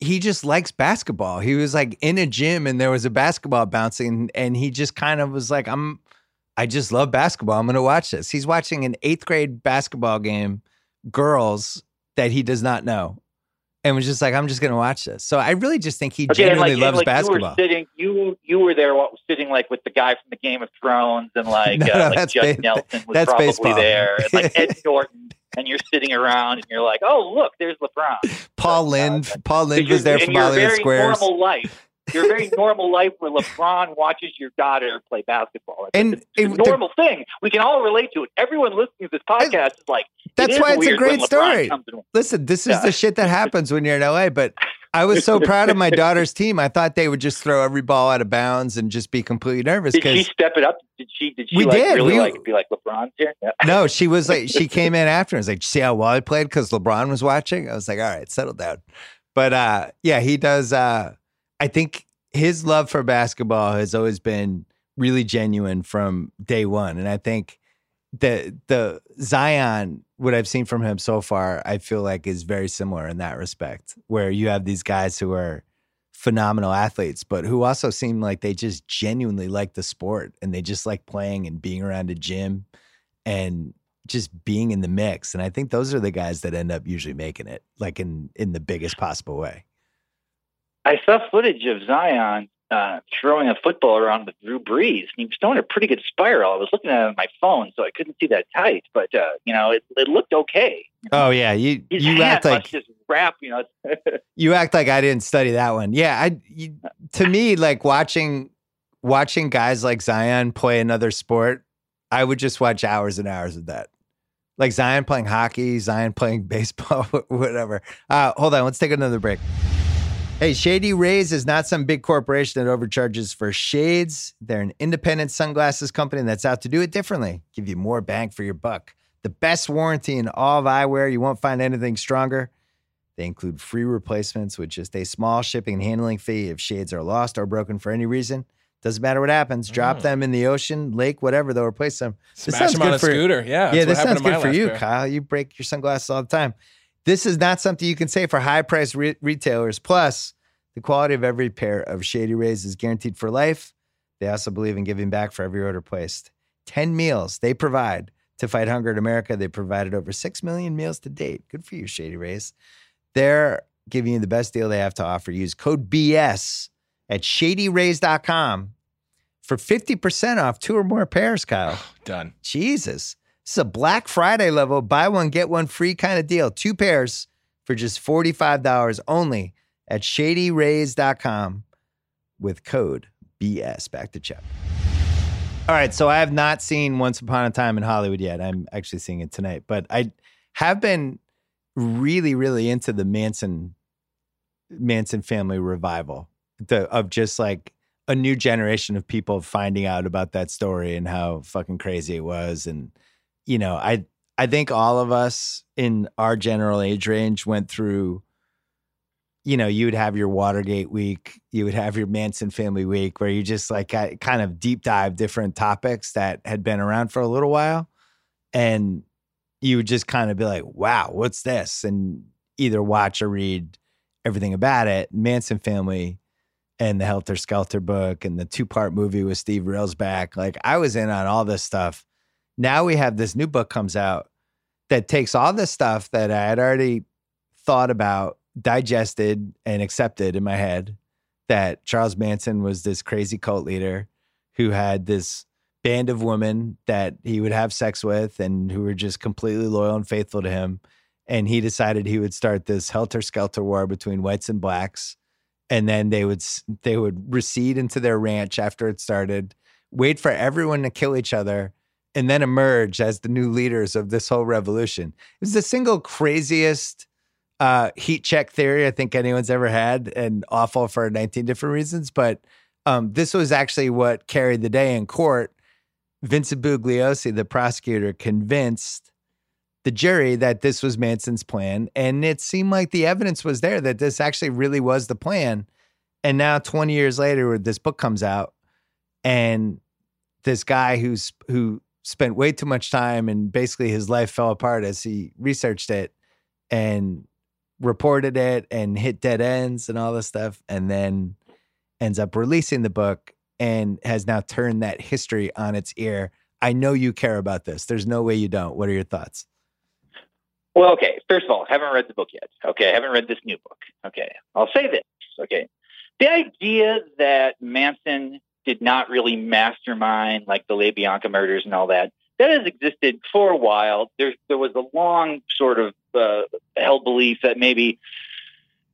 he just likes basketball. He was like in a gym and there was a basketball bouncing and he just kind of was like, I'm, I just love basketball. I'm going to watch this. He's watching an eighth grade basketball game, girls, that he does not know. And was just like, I'm just going to watch this. So I really just think he okay, genuinely like, loves like basketball. You were, sitting, you, you were there sitting like with the guy from the Game of Thrones and like, no, uh, no, like Judd ba- Nelson was probably baseball. There. And like Ed Norton. And you're sitting around and you're like, oh, look, there's LeBron. Paul so, Lynn. Uh, Paul Lynn was there from Hollywood Squares. In your very normal life, Your very normal life where LeBron watches your daughter play basketball. It's, and it's, it's it, a normal the, thing. We can all relate to it. Everyone listening to this podcast it, is like, that's it is why it's a great story. And, Listen, this is yeah. the shit that happens when you're in L A, but I was so proud of my daughter's team. I thought they would just throw every ball out of bounds and just be completely nervous. Did she step it up? Did she, did she like, did. really we, like be like LeBron's here? Yeah. No, she was like, she came in after and was like, see how well I played because LeBron was watching? I was like, all right, settle down. But uh, yeah, he does. Uh, I think his love for basketball has always been really genuine from day one. And I think the the Zion, what I've seen from him so far, I feel like is very similar in that respect, where you have these guys who are phenomenal athletes, but who also seem like they just genuinely like the sport and they just like playing and being around a gym and just being in the mix. And I think those are the guys that end up usually making it, like in, in the biggest possible way. I saw footage of Zion uh, throwing a football around with Drew Brees. He was throwing a pretty good spiral. I was looking at it on my phone, so I couldn't see that tight, but uh, you know, it, it looked okay. Oh yeah, you His you act like just wrap, you know. You act like I didn't study that one. Yeah, I you, to me, like watching watching guys like Zion play another sport, I would just watch hours and hours of that. Like Zion playing hockey, Zion playing baseball, whatever. Uh, hold on, let's take another break. Hey, Shady Rays is not some big corporation that overcharges for shades. They're an independent sunglasses company that's out to do it differently. Give you more bang for your buck. The best warranty in all of eyewear. You won't find anything stronger. They include free replacements with just a small shipping and handling fee if shades are lost or broken for any reason. Doesn't matter what happens. Drop mm. them in the ocean, lake, whatever. They'll replace them. This Smash them on a for, scooter. Yeah, yeah. This sounds good for you, pair. Kyle. You break your sunglasses all the time. This is not something you can say for high-priced re- retailers. Plus, the quality of every pair of Shady Rays is guaranteed for life. They also believe in giving back for every order placed. Ten meals they provide to fight hunger in America. They provided over six million meals to date. Good for you, Shady Rays. They're giving you the best deal they have to offer. Use code B S at shady rays dot com for fifty percent off two or more pairs, Kyle. Oh, done. Jesus. This is a Black Friday level, buy one, get one free kind of deal. Two pairs for just forty-five dollars only at shady rays dot com with code B S. Back to Chuck. All right, so I have not seen Once Upon a Time in Hollywood yet. I'm actually seeing it tonight. But I have been really, really into the Manson Manson family revival the, of just like a new generation of people finding out about that story and how fucking crazy it was. And you know, I I think all of us in our general age range went through, you know, you would have your Watergate week, you would have your Manson family week, where you just like got, kind of deep dive different topics that had been around for a little while. And you would just kind of be like, wow, what's this? And either watch or read everything about it. Manson family and the Helter Skelter book and the two-part movie with Steve Railsback. Like I was in on all this stuff. Now we have this new book comes out that takes all this stuff that I had already thought about, digested, and accepted in my head, that Charles Manson was this crazy cult leader who had this band of women that he would have sex with and who were just completely loyal and faithful to him. And he decided he would start this helter-skelter war between whites and blacks. And then they would they would recede into their ranch after it started, wait for everyone to kill each other, and then emerge as the new leaders of this whole revolution. It was the single craziest uh, heat check theory I think anyone's ever had, and awful for nineteen different reasons. But um, this was actually what carried the day in court. Vincent Bugliosi, the prosecutor, convinced the jury that this was Manson's plan. And it seemed like the evidence was there that this actually really was the plan. And now twenty years later, this book comes out, and this guy who's who... spent way too much time, and basically his life fell apart as he researched it and reported it and hit dead ends and all this stuff, and then ends up releasing the book and has now turned that history on its ear. I know you care about this. There's no way you don't. What are your thoughts? Well, okay. First of all, I haven't read the book yet. Okay. I haven't read this new book. Okay. I'll say this. Okay. The idea that Manson did not really mastermind like the LaBianca murders and all that. That has existed for a while. There, there was a long sort of uh, held belief that maybe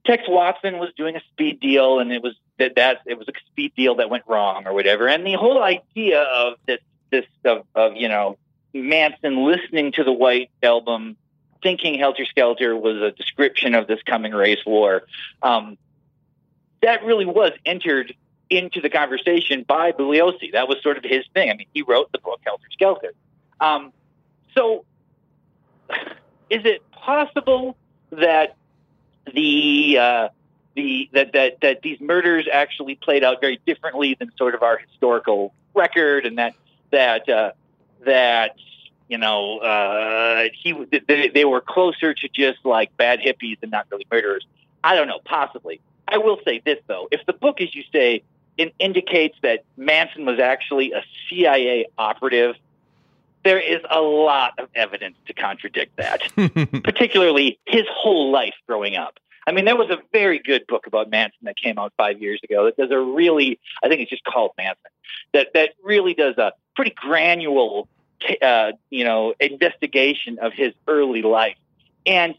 Tex Watson was doing a speed deal and it was that that it was a speed deal that went wrong or whatever. And the whole idea of this, this of, of you know, Manson listening to the White Album, thinking Helter Skelter was a description of this coming race war, um, that really was entered into the conversation by Bugliosi. That was sort of his thing. I mean, he wrote the book Helter Skelter. Um, so is it possible that the uh, the that, that that these murders actually played out very differently than sort of our historical record, and that that uh, that you know uh, he they, they were closer to just like bad hippies and not really murderers? I don't know. Possibly. I will say this though: if the book, as you say, it indicates that Manson was actually a C I A operative, there is a lot of evidence to contradict that, particularly his whole life growing up. I mean, there was a very good book about Manson that came out five years ago that does a really, I think it's just called Manson, that, that really does a pretty granular, uh, you know, investigation of his early life. And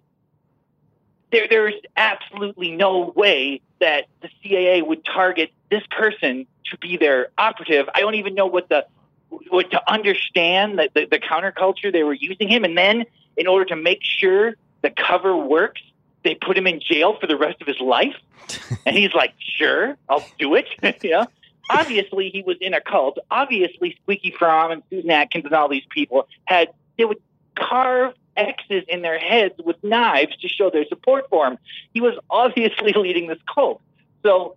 there, there's absolutely no way that the C I A would target this person to be their operative. I don't even know what the, to understand that the, the counterculture, they were using him. And then in order to make sure the cover works, they put him in jail for the rest of his life. And he's like, sure, I'll do it. You know? Obviously he was in a cult. Obviously Squeaky Fromm and Susan Atkins and all these people had, they would carve X's in their heads with knives to show their support for him. He was obviously leading this cult. So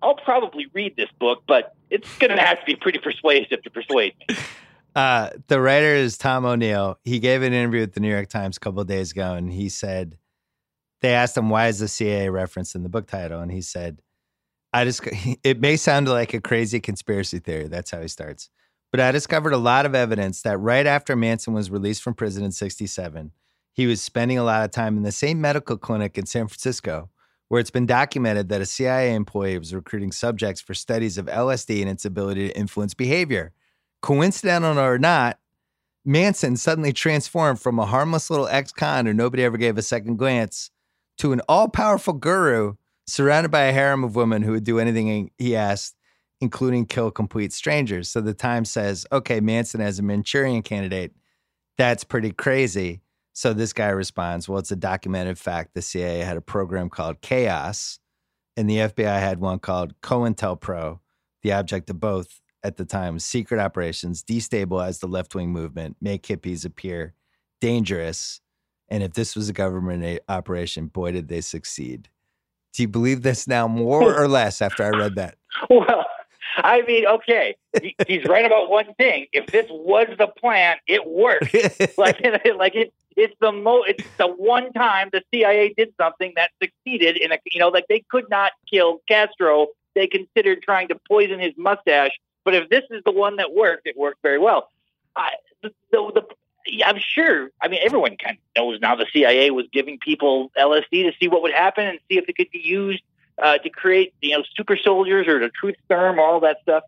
I'll probably read this book, but it's going to have to be pretty persuasive to persuade me. Uh, the writer is Tom O'Neill. He gave an interview with the New York Times a couple of days ago, and he said, they asked him, why is the C I A referenced in the book title? And he said, "I just it may sound like a crazy conspiracy theory." That's how he starts. "But I discovered a lot of evidence that right after Manson was released from prison in sixty-seven, he was spending a lot of time in the same medical clinic in San Francisco, where it's been documented that a C I A employee was recruiting subjects for studies of L S D and its ability to influence behavior. Coincidental or not, Manson suddenly transformed from a harmless little ex-con who nobody ever gave a second glance to an all-powerful guru surrounded by a harem of women who would do anything he asked, including kill complete strangers." So the Times says, okay, Manson as a Manchurian candidate, that's pretty crazy. So this guy responds, well, it's a documented fact. The C I A had a program called Chaos, and the F B I had one called COINTELPRO. The object of both at the time was secret operations, destabilize the left-wing movement, make hippies appear dangerous. And if this was a government operation, boy, did they succeed. Do you believe this now more or less after I read that? Well, I mean, okay, he's right about one thing. If this was the plan, it worked. Like, like it, it's the mo. It's the one time the C I A did something that succeeded in a. You know, like they could not kill Castro. They considered trying to poison his mustache, but if this is the one that worked, it worked very well. I, the, the, the, I'm sure. I mean, everyone kind of knows now. The C I A was giving people L S D to see what would happen and see if it could be used Uh, to create, you know, super soldiers or the truth serum, all that stuff.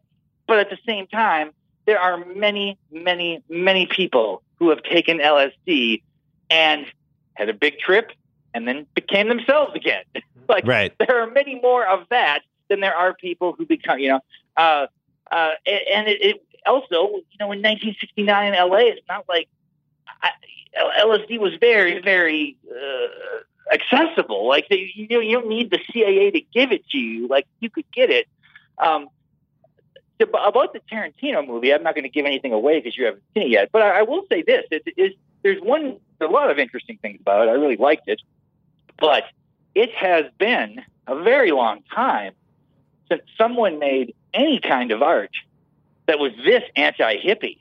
But at the same time, there are many, many, many people who have taken L S D and had a big trip and then became themselves again. Like, right. There are many more of that than there are people who become, you know, uh, uh, and it, it also, you know, in nineteen sixty-nine in L A, it's not like I, L S D was very, very, uh, accessible. Like they, you know, you don't need the C I A to give it to you. Like you could get it. Um, about the Tarantino movie, I'm not going to give anything away because you haven't seen it yet. But I, I will say this: it, it, there's one, there's a lot of interesting things about it. I really liked it, but it has been a very long time since someone made any kind of art that was this anti-hippie,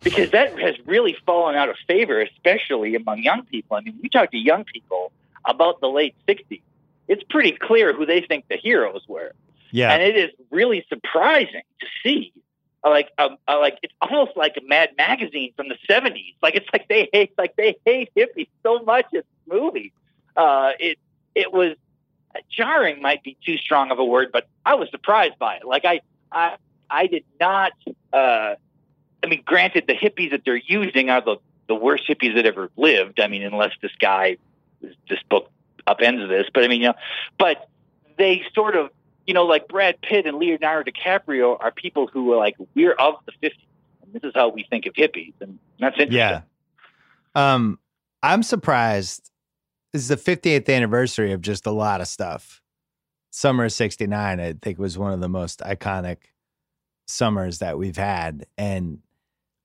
because that has really fallen out of favor, especially among young people. I mean, you talk to young people about the late sixties, it's pretty clear who they think the heroes were. Yeah. And it is really surprising to see. Like, um, like it's almost like a Mad Magazine from the seventies. Like, it's like they hate, like they hate hippies so much in the movie. Uh, it it was uh, jarring. Might be too strong of a word, but I was surprised by it. Like, I I I did not. Uh, I mean, granted, the hippies that they're using are the, the worst hippies that ever lived. I mean, unless this guy, this book upends this, but I mean, you know, but they sort of you know, like Brad Pitt and Leonardo DiCaprio are people who are like, we're of the fifties. And this is how we think of hippies. And that's interesting. Yeah. Um, I'm surprised. This is the fiftieth anniversary of just a lot of stuff. Summer of sixty-nine, I think, was one of the most iconic summers that we've had. And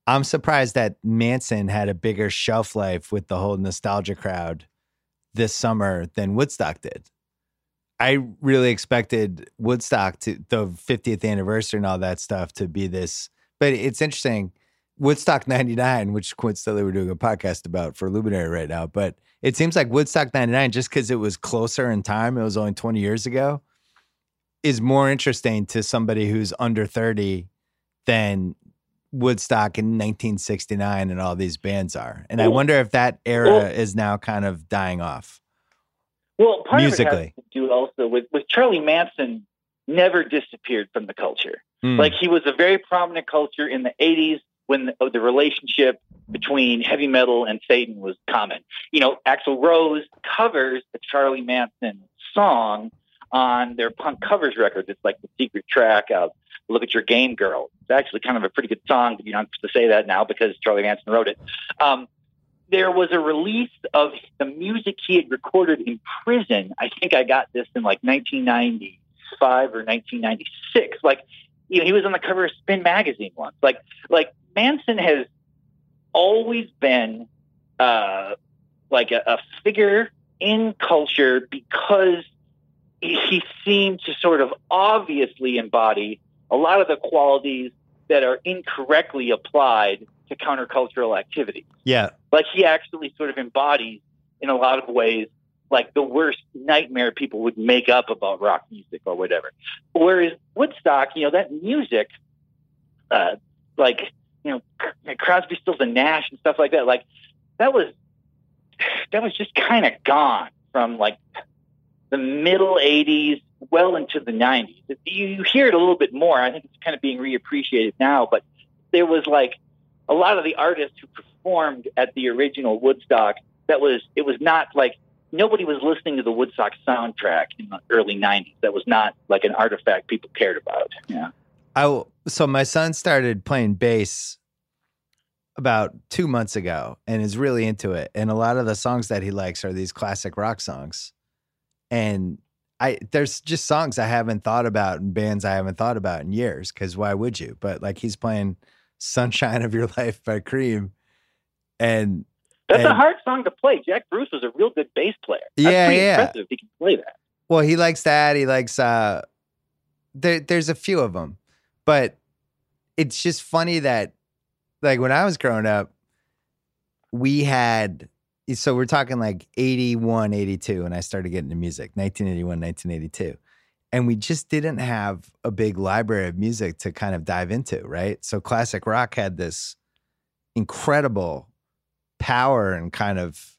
I'm surprised that Manson had a bigger shelf life with the whole nostalgia crowd this summer than Woodstock did. I really expected Woodstock, to the fiftieth anniversary and all that stuff, to be this. But it's interesting. Woodstock ninety-nine, which coincidentally we're doing a podcast about for Luminary right now, but it seems like Woodstock ninety-nine, just because it was closer in time, it was only twenty years ago, is more interesting to somebody who's under thirty than Woodstock in nineteen sixty-nine and all these bands are. And I wonder if that era well, is now kind of dying off. Well, part musically. Of it has to do also with, with Charlie Manson never disappeared from the culture. Mm. Like, he was a very prominent culture in the eighties, when the, the relationship between heavy metal and Satan was common. You know, Axl Rose covers the Charlie Manson song on their punk covers record. It's like the secret track of Look at Your Game Girl. It's actually kind of a pretty good song, you know, to say that now because Charlie Manson wrote it. Um, there was a release of the music he had recorded in prison. I think I got this in like nineteen ninety-five or nineteen ninety-six. Like, you know, he was on the cover of Spin magazine once. Like, like Manson has always been uh, like a, a figure in culture because he, he seemed to sort of obviously embody a lot of the qualities that are incorrectly applied to countercultural activity. Yeah. Like, he actually sort of embodies in a lot of ways like the worst nightmare people would make up about rock music or whatever. Whereas Woodstock, you know, that music, uh, like, you know, Crosby, Stills and Nash and stuff like that, like that was, that was just kind of gone from like the middle eighties well into the nineties. You hear it a little bit more. I think it's kind of being reappreciated now, but there was like a lot of the artists who performed at the original Woodstock that was, it was not like, nobody was listening to the Woodstock soundtrack in the early nineties. That was not like an artifact people cared about. Yeah. I, so my son started playing bass about two months ago and is really into it. And a lot of the songs that he likes are these classic rock songs. And I, there's just songs I haven't thought about and bands I haven't thought about in years. 'Cause why would you? But like, he's playing Sunshine of Your Life by Cream, and that's and, a hard song to play. Jack Bruce was a real good bass player. That's yeah, pretty yeah. impressive. He can play that. Well, he likes that. He likes, uh, there, there's a few of them, but it's just funny that, like, when I was growing up, we had, so we're talking like eighty-one, eighty-two, and I started getting into music, nineteen eighty-one, nineteen eighty-two. And we just didn't have a big library of music to kind of dive into, right? So classic rock had this incredible power and kind of,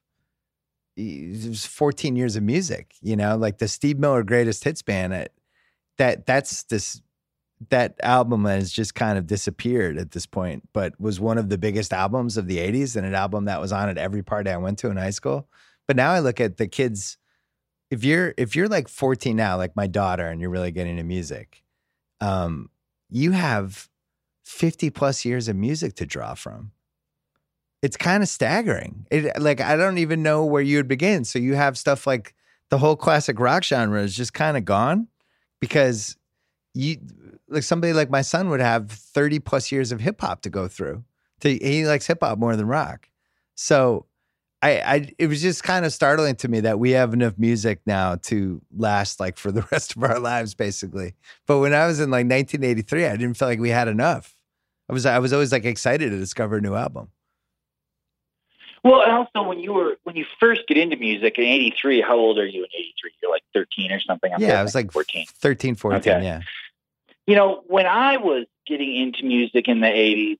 it was fourteen years of music, you know, like the Steve Miller Greatest Hits Band. It, that that's this that album has just kind of disappeared at this point, but was one of the biggest albums of the eighties and an album that was on at every party I went to in high school. But now I look at the kids. If you're if you're like fourteen now, like my daughter, and you're really getting into music, um, you have fifty plus years of music to draw from. It's kind of staggering. It, like, I don't even know where you would begin. So you have stuff like the whole classic rock genre is just kind of gone because you, like somebody like my son would have thirty plus years of hip hop to go through. To, he likes hip hop more than rock. So I, I, it was just kind of startling to me that we have enough music now to last like for the rest of our lives, basically. But when I was in like nineteen eighty-three, I didn't feel like we had enough. I was, I was always like excited to discover a new album. Well, and also when you were when you first get into music in eighty-three, how old are you in eighty-three? You're like thirteen or something. I'm yeah, I was like fourteen. thirteen, fourteen, okay. Yeah. You know, when I was getting into music in the eighties,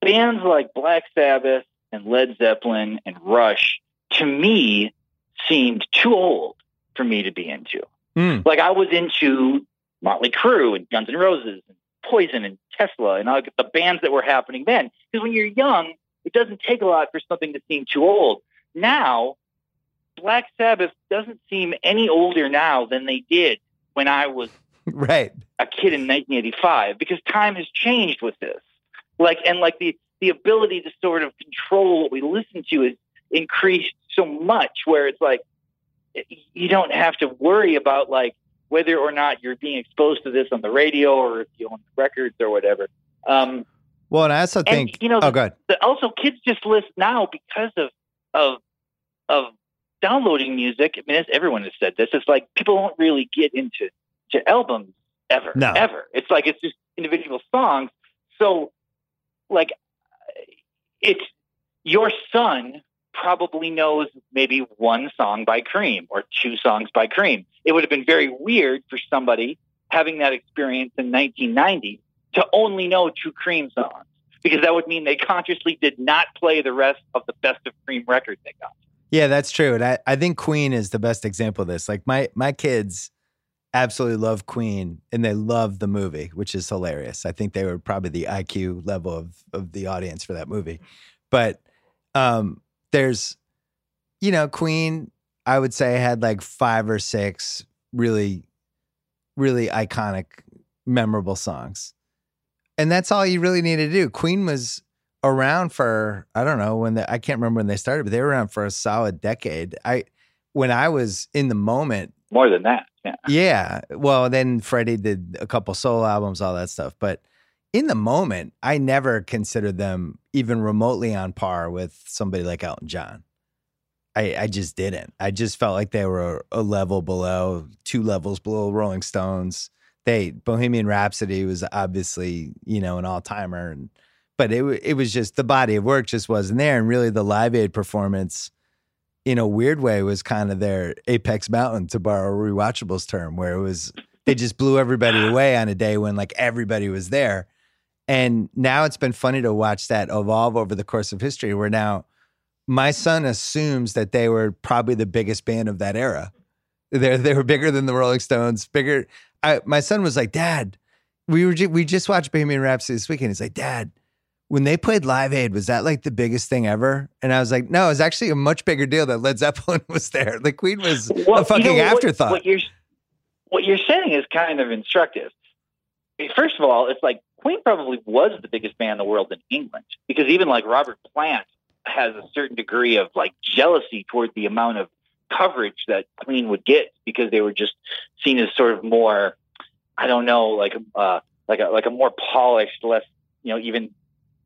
bands like Black Sabbath and Led Zeppelin and Rush, to me, seemed too old for me to be into. Mm. Like, I was into Motley Crue and Guns N' Roses and Poison and Tesla and all the bands that were happening then. Because when you're young, it doesn't take a lot for something to seem too old. Now, Black Sabbath doesn't seem any older now than they did when I was right. a kid in nineteen eighty-five, because time has changed with this. Like, and like the, the ability to sort of control what we listen to is increased so much, where it's like, you don't have to worry about like whether or not you're being exposed to this on the radio or if you own records or whatever. Um, well, and I also think, and, you know, oh, good. Also kids just listen now because of, of, of downloading music. I mean, everyone has said this. It's like people won't really get into to albums ever, no. ever. It's like, it's just individual songs. So like it's your son probably knows maybe one song by Cream or two songs by Cream. It would have been very weird for somebody having that experience in nineteen ninety to only know two Cream songs, because that would mean they consciously did not play the rest of the best of Cream records they got. Yeah, that's true. And I, I think Queen is the best example of this. Like my, my kids absolutely love Queen and they love the movie, which is hilarious. I think they were probably the I Q level of, of the audience for that movie. But, um, there's, you know, Queen, I would say had like five or six really, really iconic, memorable songs. And that's all you really need to do. Queen was around for, I don't know when the, I can't remember when they started, but they were around for a solid decade. I, when I was in the moment. More than that. Yeah. Yeah. Well, then Freddie did a couple solo albums, all that stuff. But in the moment, I never considered them even remotely on par with somebody like Elton John. I, I just didn't. I just felt like they were a level below, two levels below Rolling Stones. They Bohemian Rhapsody was obviously, you know, an all-timer, and but it it was just the body of work just wasn't there, and really the Live Aid performance, in a weird way, was kind of their apex mountain, to borrow Rewatchables term, where it was they just blew everybody away on a day when like everybody was there. And now it's been funny to watch that evolve over the course of history, where now my son assumes that they were probably the biggest band of that era. They they were bigger than the Rolling Stones, bigger. I, my son was like, Dad, we were ju- we just watched Bohemian Rhapsody this weekend. He's like, Dad, when they played Live Aid, was that like the biggest thing ever? And I was like, no, it was actually a much bigger deal that Led Zeppelin was there. Like Queen was well, a fucking you know, what, afterthought. What you're, what you're saying is kind of instructive. First of all, it's like, Queen probably was the biggest band in the world in England, because even like Robert Plant has a certain degree of like jealousy toward the amount of coverage that Queen would get, because they were just seen as sort of more, I don't know, like, uh, like a, like a more polished, less, you know, even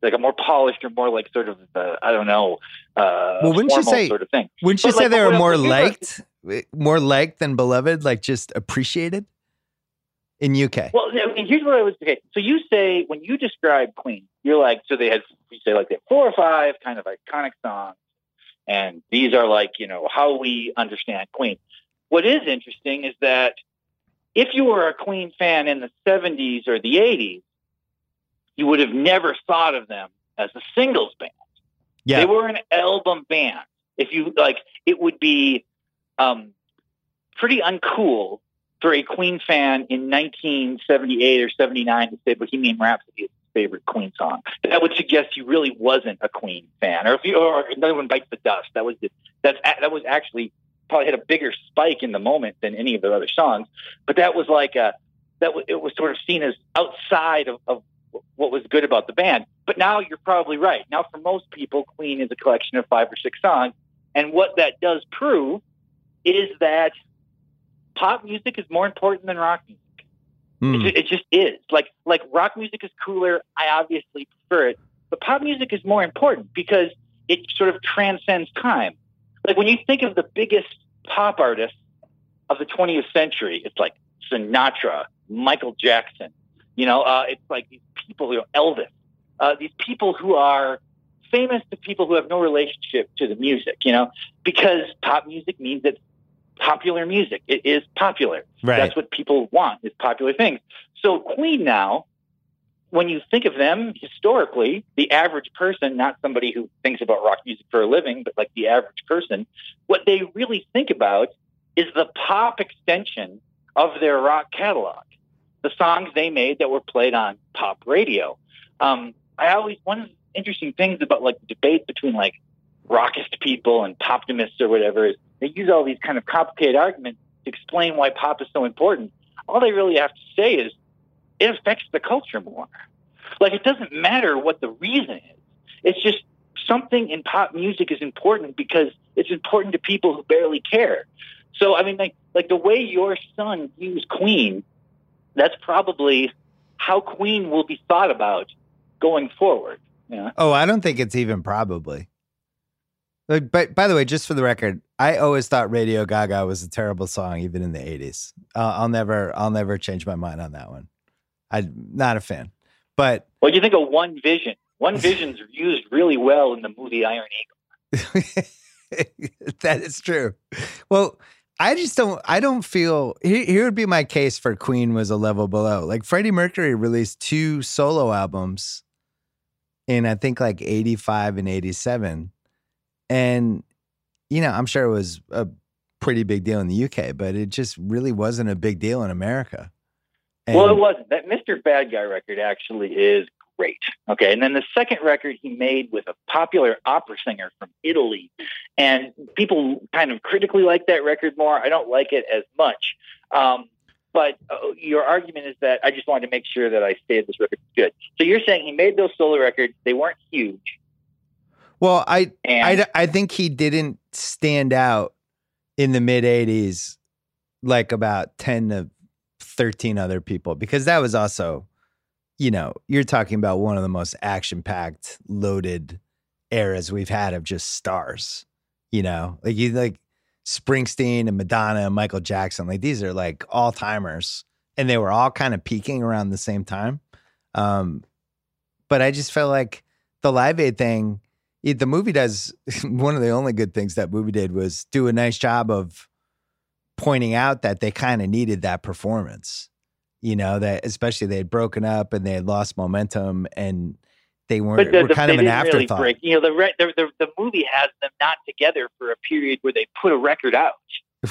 like a more polished or more like sort of, uh, I don't know, uh, well, wouldn't you say, sort of thing. Wouldn't you but say like, they were more liked, like, more liked than beloved, like just appreciated? In U K. Well, I mean, here's what I was, okay. So you say, when you describe Queen, you're like, so they had, you say like they had four or five kind of iconic songs, and these are like, you know, how we understand Queen. What is interesting is that if you were a Queen fan in the seventies or the eighties, you would have never thought of them as a singles band. Yeah. They were an album band. If you like, it would be um, pretty uncool for a Queen fan in nineteen seventy-eight or seventy-nine to say Bohemian Rhapsody is his favorite Queen song. That would suggest you really wasn't a Queen fan. Or if you, or Another One Bites the Dust. That was the, that's that was actually probably had a bigger spike in the moment than any of the other songs. But that was like a that was, it was sort of seen as outside of, of what was good about the band. But now you're probably right. Now for most people, Queen is a collection of five or six songs, and what that does prove is that pop music is more important than rock music. Mm. It, it just is. Like, like rock music is cooler. I obviously prefer it. But pop music is more important because it sort of transcends time. Like when you think of the biggest pop artists of the twentieth century, it's like Sinatra, Michael Jackson. You know, uh, it's like these people, you know, Elvis. Uh, these people who are famous to people who have no relationship to the music, you know, because pop music means that popular music. It is popular. Right. That's what people want, is popular things. So Queen now, when you think of them historically, the average person, not somebody who thinks about rock music for a living, but like the average person, what they really think about is the pop extension of their rock catalog, the songs they made that were played on pop radio. Um, I always, one of the interesting things about like the debate between like rockist people and poptimists or whatever is, they use all these kind of complicated arguments to explain why pop is so important. all they really have to say is it affects the culture more. Like, it doesn't matter what the reason is. It's just something in pop music is important because it's important to people who barely care. So, I mean, like, like the way your son views Queen, that's probably how Queen will be thought about going forward. Yeah. Oh, I don't think it's even probably. Like, but by the way, just for the record, I always thought Radio Gaga was a terrible song, even in the eighties. Uh, I'll never, I'll never change my mind on that one. I'm not a fan. But well, you think of One Vision. One Vision's used really well in the movie Iron Eagle. That is true. Well, I just don't. I don't feel. Here, here would be my case for Queen was a level below. Like Freddie Mercury released two solo albums in I think like eighty-five and eighty-seven, and you know I'm sure it was a pretty big deal in the U K, but it just really wasn't a big deal in America. And well, it wasn't. That Mister Bad Guy record actually is great. Okay, and then the second record he made with a popular opera singer from Italy, and people kind of critically like that record more. I don't like it as much. Um, but uh, your argument is that I just wanted to make sure that I stated this record good. So you're saying he made those solo records; they weren't huge. Well, I and- I, I think he didn't stand out in the mid eighties like about ten to thirteen other people, because that was also, you know, you're talking about one of the most action-packed, loaded eras we've had of just stars, you know, like you like Springsteen and Madonna and Michael Jackson. Like these are like all timers, and they were all kind of peaking around the same time. Um, but I just felt like the Live Aid thing, it, the movie does one of the only good things that movie did was do a nice job of pointing out that they kind of needed that performance, you know, that especially they had broken up and they had lost momentum and they weren't the, the, were kind of an afterthought. Really break. You know, the, re- the, the the movie has them not together for a period where they put a record out.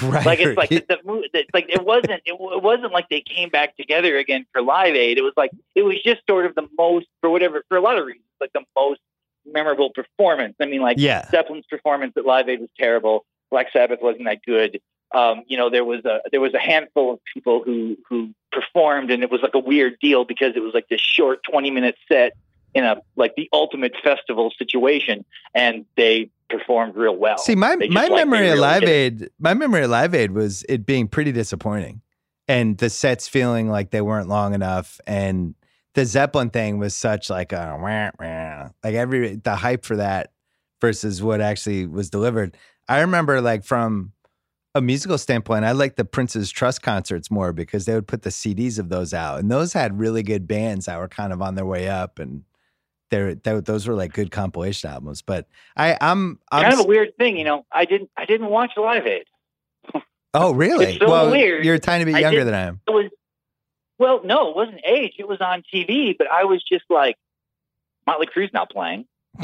Right. Like it's like the, the, the like it wasn't it, it wasn't like they came back together again for Live Aid. It was like it was just sort of the most for whatever for a lot of reasons like the most memorable performance. I mean, like yeah. Zeppelin's performance at Live Aid was terrible. Black Sabbath wasn't that good. Um, you know, there was a there was a handful of people who who performed, and it was like a weird deal because it was like this short twenty minute set in a like the ultimate festival situation, and they performed real well. See, my just, my like, memory of really Live Aid, my memory of Live Aid was it being pretty disappointing, and the sets feeling like they weren't long enough, and the Zeppelin thing was such like a wah, wah, like every the hype for that versus what actually was delivered. I remember like from a musical standpoint, I like the Prince's Trust concerts more because they would put the C Ds of those out, and those had really good bands that were kind of on their way up, and they're, they, those were like good compilation albums. But I, I'm, I'm kind of a weird thing, you know. I didn't, I didn't watch Live Aid. Oh, really? It's so well, weird. You're a tiny bit younger I than I am. It was, well, no, it wasn't age. It was on T V, but I was just like, Motley Crue's not playing.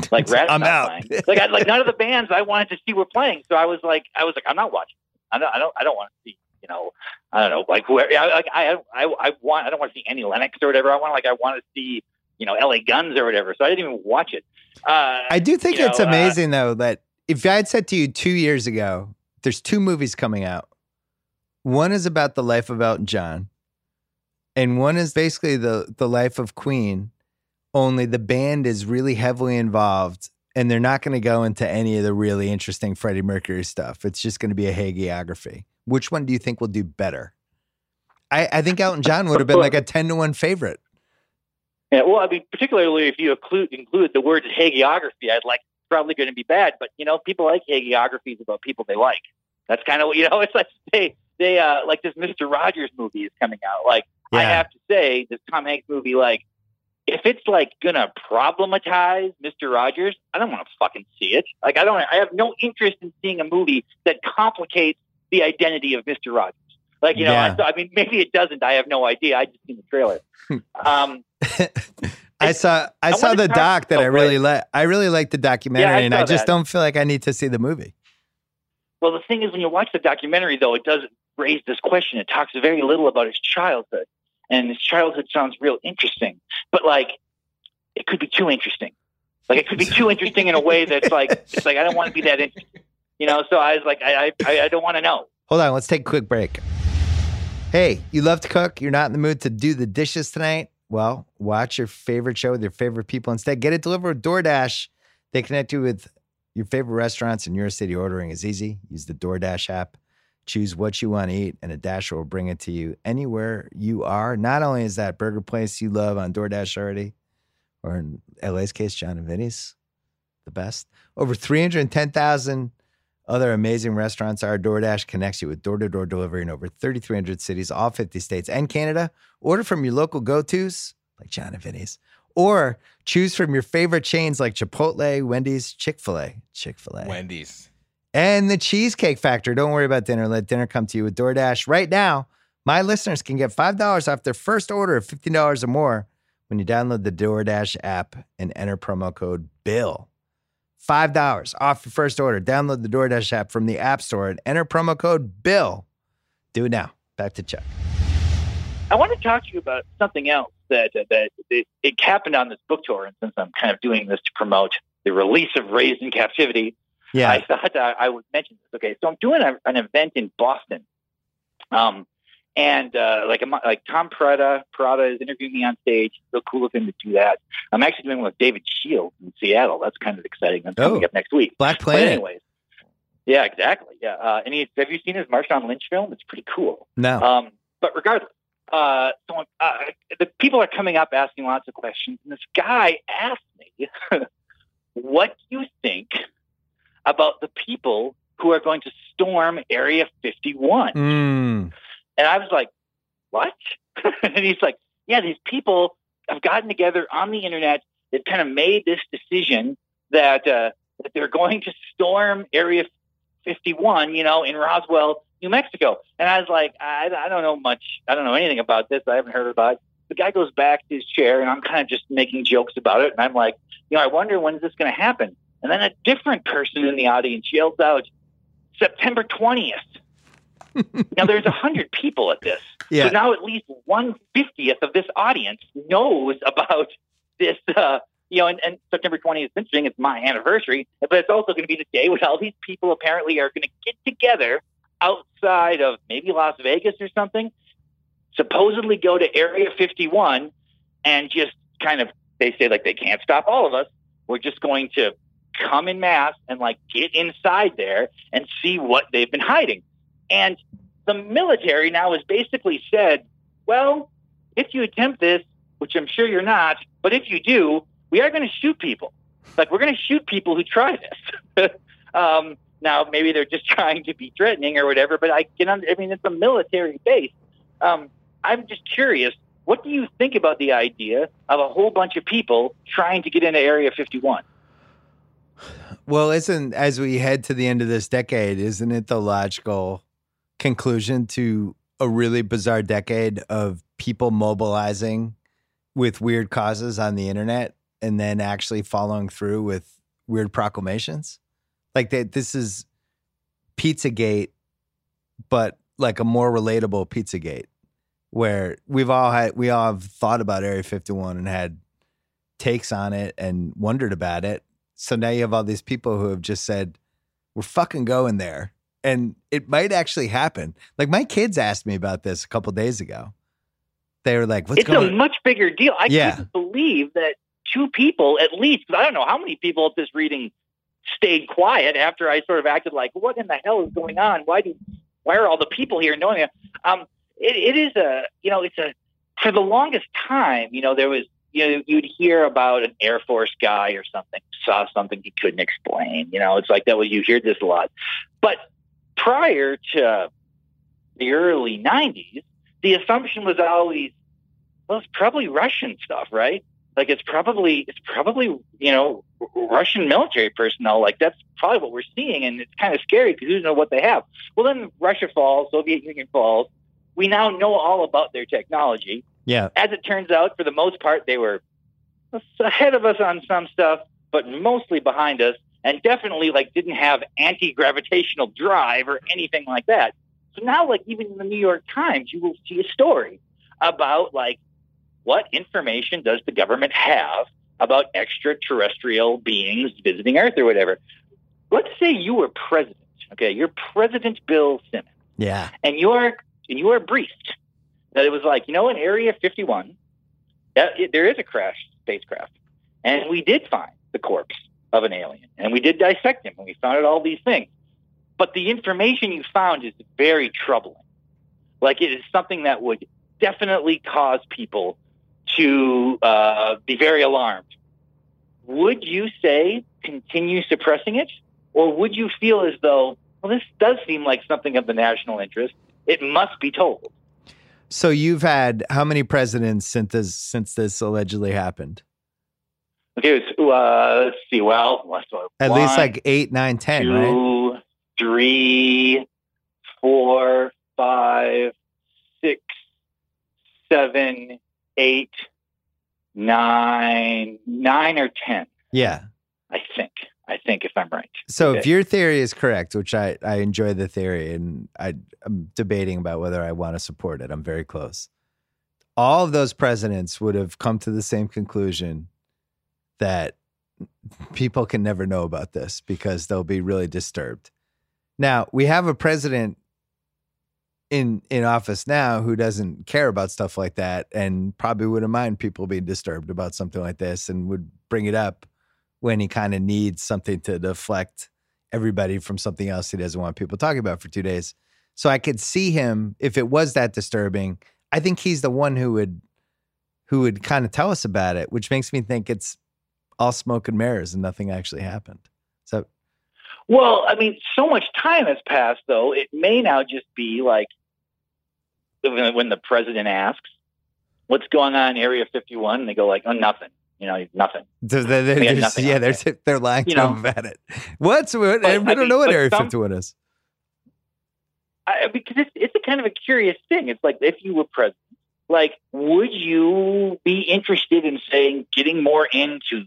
Like, Rat's I'm not out. Playing. Like, I, like none of the bands I wanted to see were playing. So I was like, I was like, I'm not watching. I don't. I don't. I don't want to see. You know. I don't know. Like whoever. I, like I. I. I want. I don't want to see Annie Lennox or whatever. I want. Like I want to see. You know, L A Guns or whatever. So I didn't even watch it. Uh, I do think it's know, amazing uh, though that if I had said to you two years ago, there's two movies coming out. One is about the life of Elton John, and one is basically the the life of Queen. Only the band is really heavily involved. And they're not going to go into any of the really interesting Freddie Mercury stuff. It's just going to be a hagiography. Which one do you think will do better? I, I think Elton John would have been like a ten to one favorite. Yeah, well, I mean, particularly if you include, include the word hagiography, I'd like probably going to be bad. But, you know, people like hagiographies about people they like. That's kind of, you know, it's like they, they uh, like this Mister Rogers movie is coming out. Like, yeah. I have to say, this Tom Hanks movie, like, if it's like gonna problematize Mister Rogers, I don't want to fucking see it. Like I don't, I have no interest in seeing a movie that complicates the identity of Mister Rogers. Like you know, yeah. I, I mean, maybe it doesn't. I have no idea. I just seen the trailer. Um, I saw, I, I saw the doc that I really like. I really like the documentary, yeah, I and I just that. don't feel like I need to see the movie. Well, the thing is, when you watch the documentary, though, it doesn't raise this question. It talks very little about his childhood. And his childhood sounds real interesting, but like it could be too interesting. Like it could be too interesting in a way that's like it's like I don't want to be that interesting, you know. So I was like, I I, I don't want to know. Hold on, let's take a quick break. Hey, you love to cook? You're not in the mood to do the dishes tonight? Well, watch your favorite show with your favorite people instead. Get it delivered with DoorDash. They connect you with your favorite restaurants in your city. Ordering is easy. Use the DoorDash app. Choose what you want to eat, and a Dasher will bring it to you anywhere you are. Not only is that burger place you love on DoorDash already, or in L A's case, John and Vinny's, the best. Over three hundred ten thousand other amazing restaurants are. DoorDash connects you with door-to-door delivery in over three thousand three hundred cities, all fifty states and Canada. Order from your local go-tos, like John and Vinny's, or choose from your favorite chains like Chipotle, Wendy's, Chick-fil-A. Chick-fil-A. Wendy's. And the Cheesecake Factory. Don't worry about dinner. Let dinner come to you with DoorDash. Right now, my listeners can get five dollars off their first order of fifteen dollars or more when you download the DoorDash app and enter promo code BILL. five dollars off your first order. Download the DoorDash app from the App Store and enter promo code BILL. Do it now. Back to Chuck. I want to talk to you about something else that uh, that it, it happened on this book tour, and since I'm kind of doing this to promote the release of Raised in Captivity, yeah, I thought uh, I would mention this. Okay, so I'm doing a, an event in Boston, um, and uh, like I'm, like Tom Prada, Prada is interviewing me on stage. It's so cool of him to do that. I'm actually doing one with David Shields in Seattle. That's kind of exciting. That's oh, coming up next week. Black Planet. But anyways, yeah, exactly. Yeah, uh, and he, have you seen his Marshawn Lynch film? It's pretty cool. No, um, but regardless, uh, so uh, the people are coming up asking lots of questions, and this guy asked me, "What do you think about the people who are going to storm Area fifty-one. Mm. And I was like, what? And he's like, yeah, these people have gotten together on the internet. They've kind of made this decision that, uh, that they're going to storm Area fifty-one, you know, in Roswell, New Mexico. And I was like, I, I don't know much. I don't know anything about this. I haven't heard about it. The guy goes back to his chair, and I'm kind of just making jokes about it. And I'm like, you know, I wonder when is this going to happen? And then a different person in the audience yells out, September twentieth. Now, there's one hundred people at this. Yeah. So now at least one fiftieth of this audience knows about this. Uh, you know, and, and September twentieth is interesting. It's my anniversary. But it's also going to be the day when all these people apparently are going to get together outside of maybe Las Vegas or something, supposedly go to Area fifty-one, and just kind of, they say, like, they can't stop all of us. We're just going to come in mass and like get inside there and see what they've been hiding. And the military now has basically said, well, if you attempt this, which I'm sure you're not, but if you do, we are going to shoot people. Like, we're going to shoot people who try this. um, now, maybe they're just trying to be threatening or whatever, but I can, under- I mean, it's a military base. Um, I'm just curious. What do you think about the idea of a whole bunch of people trying to get into Area fifty-one? Well, isn't, as we head to the end of this decade, isn't it the logical conclusion to a really bizarre decade of people mobilizing with weird causes on the internet and then actually following through with weird proclamations? Like, that, this is Pizzagate, but like a more relatable Pizzagate, where we've all had, we all have thought about Area fifty-one and had takes on it and wondered about it. So now you have all these people who have just said, we're fucking going there. And it might actually happen. Like, my kids asked me about this a couple of days ago. They were like, what's it's going on? It's a much bigger deal. I yeah. couldn't believe that two people, at least, because I don't know how many people at this reading stayed quiet after I sort of acted like, what in the hell is going on? Why do, why are all the people here knowing that? Um, it, it is a, you know, it's a, for the longest time, you know, there was, you know, you'd hear about an Air Force guy or something, saw something he couldn't explain. You know, it's like that. Well, you hear this a lot. But prior to the early nineties, the assumption was always, well, it's probably Russian stuff, right? Like, it's probably, it's probably, you know, Russian military personnel. Like, that's probably what we're seeing. And it's kind of scary because you don't know what they have. Well, then Russia falls, Soviet Union falls. We now know all about their technology. Yeah. As it turns out, for the most part, they were ahead of us on some stuff, but mostly behind us, and definitely like didn't have anti-gravitational drive or anything like that. So now, like, even in the New York Times, you will see a story about like what information does the government have about extraterrestrial beings visiting Earth or whatever. Let's say you were president, okay? You're President Bill Simmons. Yeah. And you're and you are briefed that it was like, you know, in Area fifty-one, that it, there is a crashed spacecraft, and we did find the corpse of an alien, and we did dissect him, and we found out all these things. But the information you found is very troubling. Like, it is something that would definitely cause people to uh, be very alarmed. Would you say continue suppressing it? Or would you feel as though, well, this does seem like something of the national interest. It must be told. So you've had how many presidents since this, since this allegedly happened? Okay, so, uh, let's see. Well, let's go. At one, least like eight, nine, ten, two, right? Two, three, four, five, six, seven, eight, nine, nine or ten. Yeah. I think. I think if I'm right. So okay. If your theory is correct, which I, I enjoy the theory, and I, I'm debating about whether I want to support it. I'm very close. All of those presidents would have come to the same conclusion that people can never know about this because they'll be really disturbed. Now, we have a president in in office now who doesn't care about stuff like that and probably wouldn't mind people being disturbed about something like this and would bring it up when he kind of needs something to deflect everybody from something else he doesn't want people talking about for two days. So I could see him, if it was that disturbing, I think he's the one who would who would kind of tell us about it, which makes me think it's all smoke and mirrors and nothing actually happened. So, well, I mean, so much time has passed, though. It may now just be like when the president asks, what's going on in Area fifty-one? And they go like, oh, nothing. You know, nothing. So they're, they're nothing yeah, they're, they're lying to them about it. What's what? But, we don't I mean, know what Area some, fifty-one is. I, because it's, it's a kind of a curious thing. It's like if you were president, like, would you be interested in saying getting more into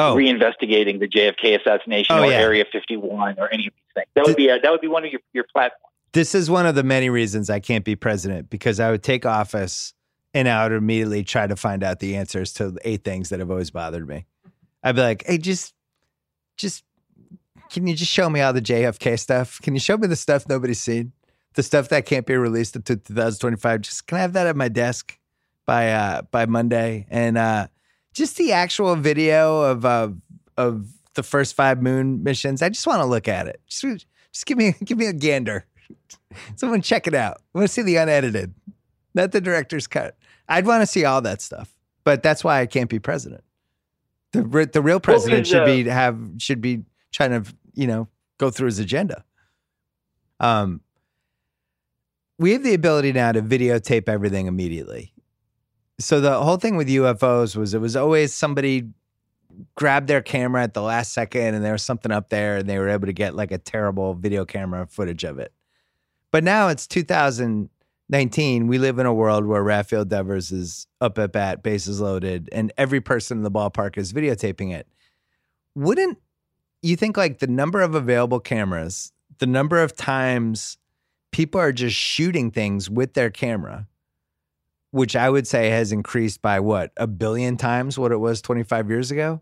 oh. reinvestigating the J F K assassination oh, or yeah. Area fifty-one or any of these things? That would D- be a, that would be one of your, your platforms. This is one of the many reasons I can't be president, because I would take office and I would immediately try to find out the answers to eight things that have always bothered me. I'd be like, hey, just, just, can you just show me all the J F K stuff? Can you show me the stuff nobody's seen? The stuff that can't be released until two thousand twenty-five? Just, can I have that at my desk by, uh, by Monday? And, uh, just the actual video of, uh, of the first five moon missions. I just want to look at it. Just, just give me, give me a gander. Someone check it out. I want to see the unedited. Not the director's cut. I'd want to see all that stuff, but that's why I can't be president. The the real president should be have should be trying to, you know, go through his agenda. Um, we have the ability now to videotape everything immediately. So the whole thing with U F Os was it was always somebody grabbed their camera at the last second and there was something up there and they were able to get like a terrible video camera footage of it. But now it's two thousand nineteen, we live in a world where Rafael Devers is up at bat, bases loaded, and every person in the ballpark is videotaping it. Wouldn't you think, like, the number of available cameras, the number of times people are just shooting things with their camera, which I would say has increased by, what, a billion times what it was twenty-five years ago?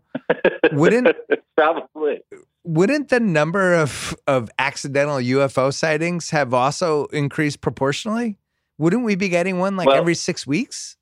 Wouldn't probably. Wouldn't the number of, of accidental U F O sightings have also increased proportionally? Wouldn't we be getting one like well, every six weeks?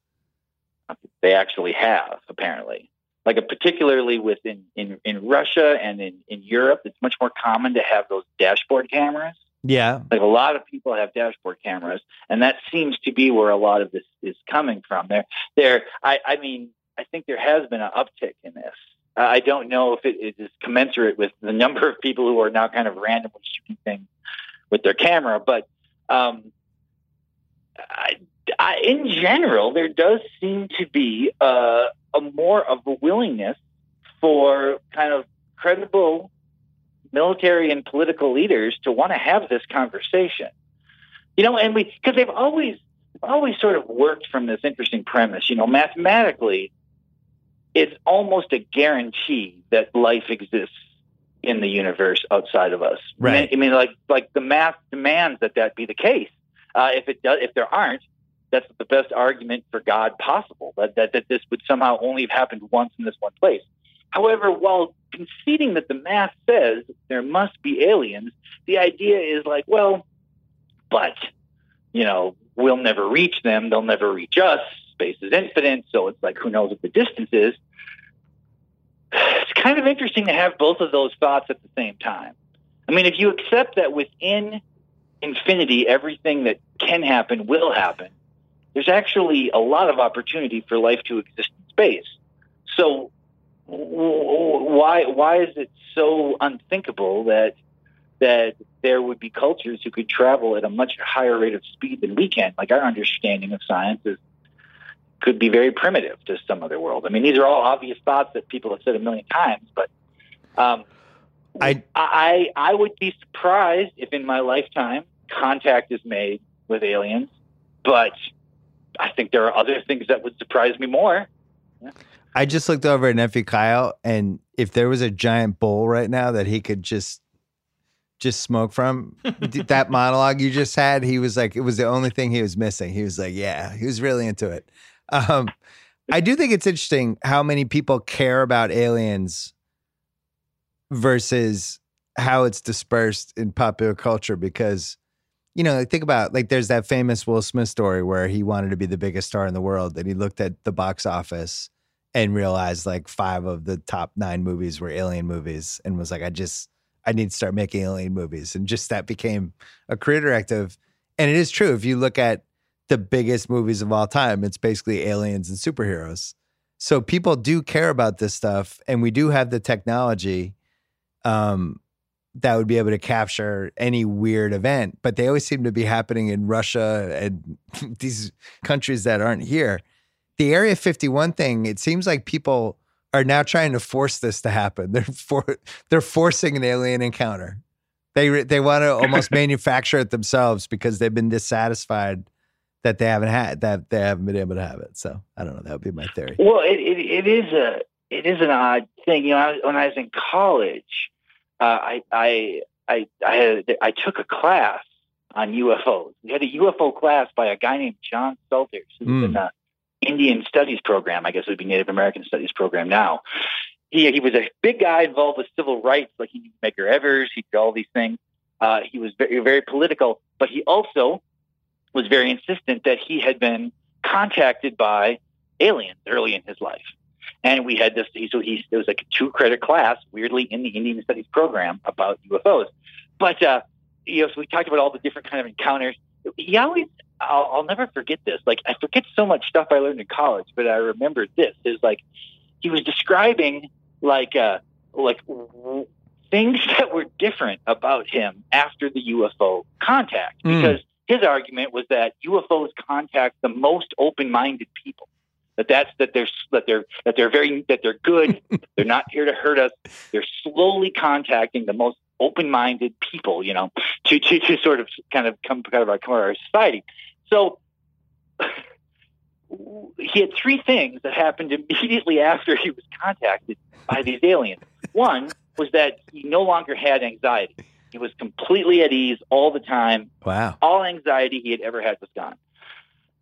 They actually have, apparently. Like, a, particularly within in, in Russia and in, in Europe, it's much more common to have those dashboard cameras. Yeah. Like, a lot of people have dashboard cameras, and that seems to be where a lot of this is coming from. There, there. I, I mean, I think there has been an uptick in this. Uh, I don't know if it, it is commensurate with the number of people who are now kind of randomly shooting things with their camera, but um I, I, in general, there does seem to be uh, a more of a willingness for kind of credible military and political leaders to want to have this conversation, you know, and we, because they've always, always sort of worked from this interesting premise, you know, mathematically, it's almost a guarantee that life exists in the universe outside of us. Right. I mean, like, like the math demands that that be the case. Uh, if it does, if there aren't, that's the best argument for God possible, that, that that this would somehow only have happened once in this one place. However, while conceding that the math says there must be aliens, the idea is like, well, but, you know, we'll never reach them. They'll never reach us. Space is infinite. So it's like, who knows what the distance is? It's kind of interesting to have both of those thoughts at the same time. I mean, if you accept that within infinity, everything that can happen will happen, there's actually a lot of opportunity for life to exist in space. So why why is it so unthinkable that that there would be cultures who could travel at a much higher rate of speed than we can? Like, our understanding of science is, could be very primitive to some other world. I mean, these are all obvious thoughts that people have said a million times, but um, I, I, I would be surprised if in my lifetime contact is made with aliens, but I think there are other things that would surprise me more. Yeah. I just looked over at Nephi Kyle, and if there was a giant bowl right now that he could just just smoke from, that monologue you just had, he was like, it was the only thing he was missing. He was like, yeah, he was really into it. Um, I do think it's interesting how many people care about aliens versus how it's dispersed in popular culture, because, you know, think about, like, there's that famous Will Smith story where he wanted to be the biggest star in the world, and he looked at the box office and realized like five of the top nine movies were alien movies, and was like, I just, I need to start making alien movies. And just that became a career directive. And it is true. If you look at the biggest movies of all time, it's basically aliens and superheroes. So people do care about this stuff, and we do have the technology um, that would be able to capture any weird event, but they always seem to be happening in Russia and these countries that aren't here. The Area fifty-one thing, it seems like people are now trying to force this to happen. They're for, they're forcing an alien encounter. They they want to almost manufacture it themselves because they've been dissatisfied that they haven't had, that they haven't been able to have it. So I don't know. That would be my theory. Well, it, it, it is a, it is an odd thing. You know, when I was in college, uh, I, I, I, I, had, I took a class on U F Os. We had a U F O class by a guy named John Selters, who's mm. in a Indian Studies program. I guess it would be Native American Studies program now. He he was a big guy involved with civil rights. Like, he knew Medgar Evers. He did all these things. Uh, he was very, very political, but he also was very insistent that he had been contacted by aliens early in his life. And we had this, so he, it was like a two credit class, weirdly, in the Indian Studies program about U F Os. But, uh, you know, so we talked about all the different kind of encounters. He always, I'll, I'll never forget this. Like, I forget so much stuff I learned in college, but I remembered this. Is like, he was describing like, uh, like w- things that were different about him after the U F O contact, because mm. his argument was that U F Os contact the most open-minded people. That that's that they're that they're that they're very that they're good. They're not here to hurt us. They're slowly contacting the most open-minded people, you know, to, to, to sort of kind of come out of our, come out of our society. So he had three things that happened immediately after he was contacted by these aliens. One was that he no longer had anxiety. He was completely at ease all the time. Wow. All anxiety he had ever had was gone.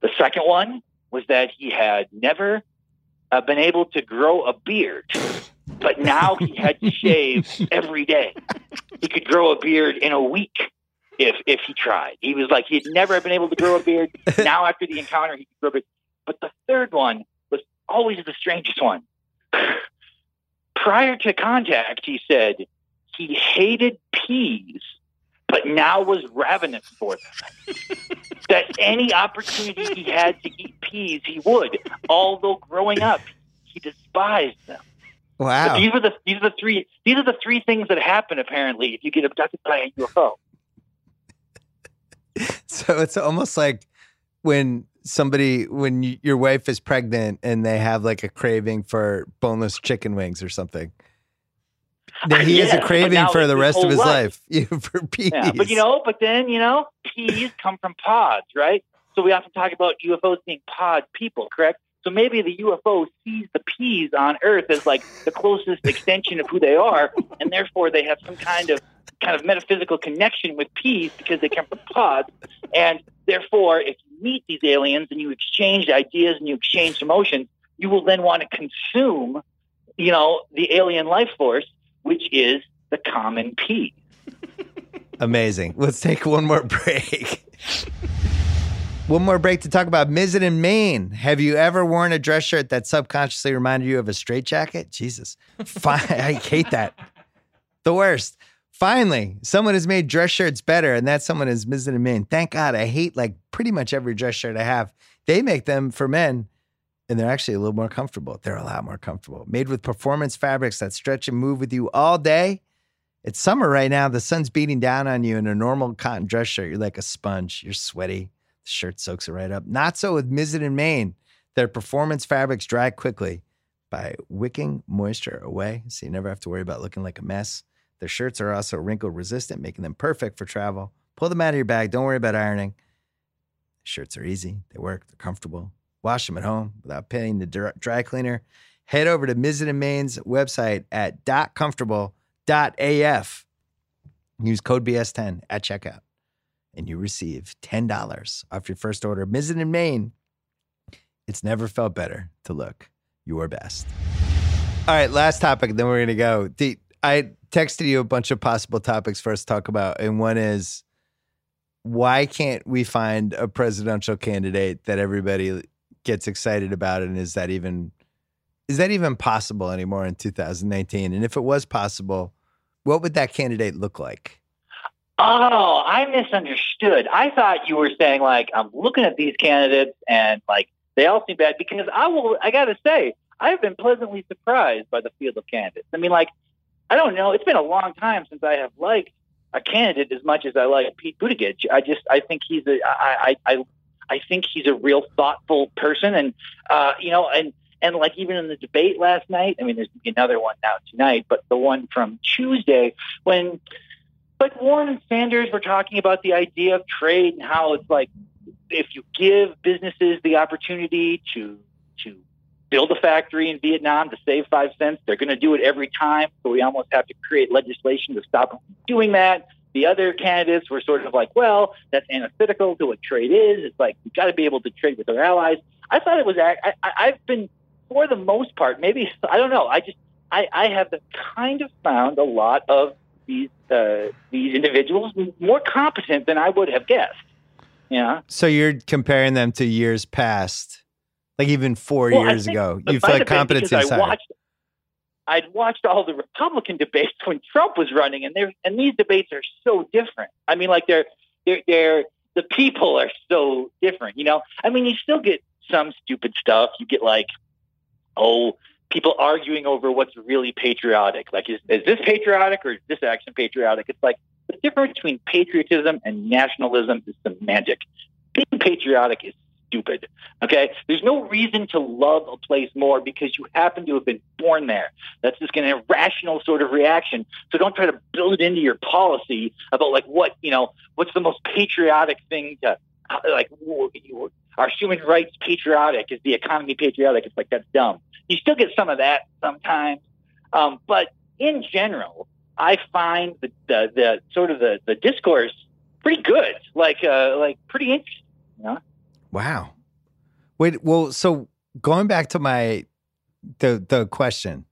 The second one was that he had never uh, been able to grow a beard, but now he had to shave every day. He could grow a beard in a week if if he tried. He was like, he had never been able to grow a beard. Now, after the encounter, he could grow a beard. But the third one was always the strangest one. Prior to contact, he said he hated peas, but now was ravenous for them. That any opportunity he had to eat peas, he would. Although growing up, he despised them. Wow! But these are the these are the three these are the three things that happen apparently if you get abducted by a U F O. So it's almost like when somebody when you, your wife is pregnant and they have like a craving for boneless chicken wings or something. Now, he yes, has a craving for the rest of his life, life. for peas. Yeah, but you know, but then you know, peas come from pods, right? So we often talk about U F Os being pod people, correct? So maybe the U F O sees the peas on Earth as like the closest extension of who they are, and therefore they have some kind of kind of metaphysical connection with peas because they come from pods. And therefore, if you meet these aliens and you exchange ideas and you exchange emotions, you will then want to consume, you know, the alien life force, which is the common pea. Amazing. Let's take one more break. One more break to talk about Mizzen and Maine. Have you ever worn a dress shirt that subconsciously reminded you of a straitjacket? Jesus. Fine. I hate that. The worst. Finally, someone has made dress shirts better, and that someone is Mizzen and Maine. Thank God. I hate like pretty much every dress shirt I have. They make them for men, and they're actually a little more comfortable. They're a lot more comfortable. Made with performance fabrics that stretch and move with you all day. It's summer right now. The sun's beating down on you in a normal cotton dress shirt. You're like a sponge. You're sweaty. The shirt soaks it right up. Not so with Mizzen and Maine. Their performance fabrics dry quickly by wicking moisture away, so you never have to worry about looking like a mess. Their shirts are also wrinkle resistant, making them perfect for travel. Pull them out of your bag. Don't worry about ironing. Shirts are easy. They work. They're comfortable. Wash them at home without paying the dry cleaner. Head over to Mizzen and Maine's website at dot comfortable dot a f. Use code B S ten at checkout, and you receive ten dollars off your first order. Mizzen and Maine. It's never felt better to look your best. All right, last topic, then we're going to go. The, I texted you a bunch of possible topics for us to talk about, and one is, why can't we find a presidential candidate that everybody gets excited about, and is that even is that even possible anymore in two thousand nineteen? And if it was possible, what would that candidate look like? Oh, I misunderstood. I thought you were saying, like, I'm looking at these candidates and, like, they all seem bad, because I will, I got to say, I've been pleasantly surprised by the field of candidates. I mean, like, I don't know. It's been a long time since I have liked a candidate as much as I like Pete Buttigieg. I just, I think he's a, I, I, I, I think he's a real thoughtful person. And, uh, you know, and, and like even in the debate last night, I mean, there's another one now tonight, but the one from Tuesday when, But Warren and Sanders were talking about the idea of trade and how it's like, if you give businesses the opportunity to to build a factory in Vietnam to save five cents, they're going to do it every time. So we almost have to create legislation to stop them from doing that. The other candidates were sort of like, well, that's antithetical to what trade is. It's like, we've got to be able to trade with our allies. I thought it was, I, I, I've been, for the most part, maybe, I don't know. I just, I, I have kind of found a lot of these uh, these individuals more competent than I would have guessed. Yeah. So you're comparing them to years past, like even four well, years ago. You feel like competence inside. I watched, I'd watched all the Republican debates when Trump was running, and and these debates are so different. I mean, like they're they're they're the people are so different. You know, I mean, you still get some stupid stuff. You get like, oh, people arguing over what's really patriotic. Like, is, is this patriotic or is this action patriotic? It's like the difference between patriotism and nationalism is semantic. Being patriotic is stupid, okay? There's no reason to love a place more because you happen to have been born there. That's just an irrational sort of reaction. So don't try to build it into your policy about, like, what, you know, what's the most patriotic thing to, like, are human rights patriotic? Is the economy patriotic? It's like, that's dumb. You still get some of that sometimes. Um, but in general, I find the, the, the sort of the, the discourse pretty good, like uh, like pretty interesting. You know? Wow. Wait, well, so going back to my the the question,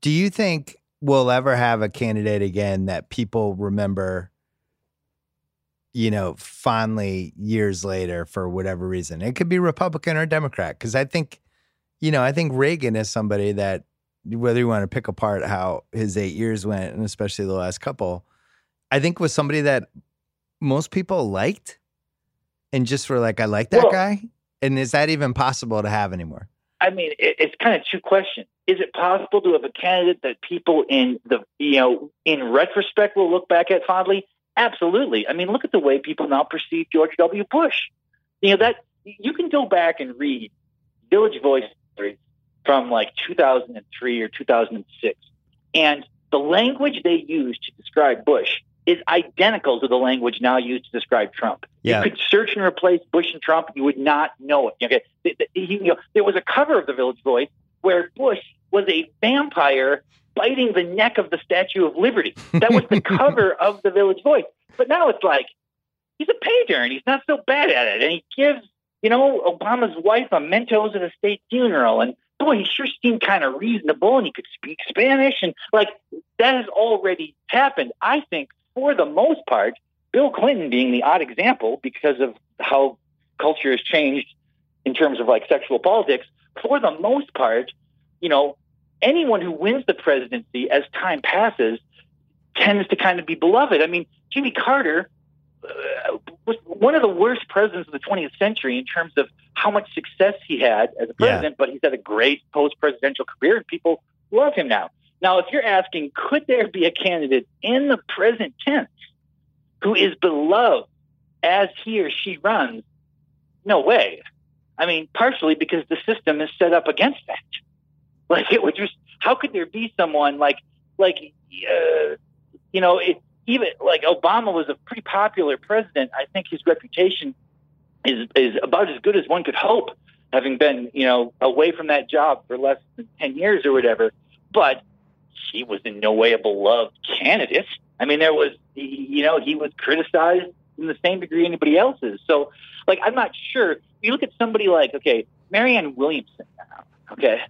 do you think we'll ever have a candidate again that people remember, you know, fondly years later for whatever reason? It could be Republican or Democrat, because I think You know, I think Reagan is somebody that, whether you want to pick apart how his eight years went, and especially the last couple, I think was somebody that most people liked and just were like, I like that well, guy. And is that even possible to have anymore? I mean, it, it's kind of two questions. Is it possible to have a candidate that people in the, you know, in retrospect will look back at fondly? Absolutely. I mean, look at the way people now perceive George W. Bush. You know, that you can go back and read Village Voice from like two thousand three or two thousand six. And the language they used to describe Bush is identical to the language now used to describe Trump. Yeah. You could search and replace Bush and Trump. You would not know it. Okay. The, the, you know, there was a cover of the Village Voice where Bush was a vampire biting the neck of the Statue of Liberty. That was the cover of the Village Voice. But now it's like, he's a painter and he's not so bad at it. And he gives, you know, Obama's wife a Mentos at a state funeral, and boy, he sure seemed kind of reasonable, and he could speak Spanish, and like that has already happened. I think for the most part, Bill Clinton being the odd example because of how culture has changed in terms of like sexual politics, for the most part, you know, anyone who wins the presidency as time passes tends to kind of be beloved. I mean, Jimmy Carter uh, was one of the worst presidents of the twentieth century in terms of how much success he had as a president, yeah. but he's had a great post-presidential career and people love him now. Now, if you're asking, could there be a candidate in the present tense who is beloved as he or she runs? No way. I mean, partially because the system is set up against that. Like, it would just, how could there be someone like, like, uh, you know, it, even like Obama was a pretty popular president. I think his reputation is, is about as good as one could hope, having been, you know, away from that job for less than ten years or whatever. But he was in no way a beloved candidate. I mean, there was, you know, he was criticized in the same degree anybody else is. So, like, I'm not sure. You look at somebody like, okay, Marianne Williamson now, okay?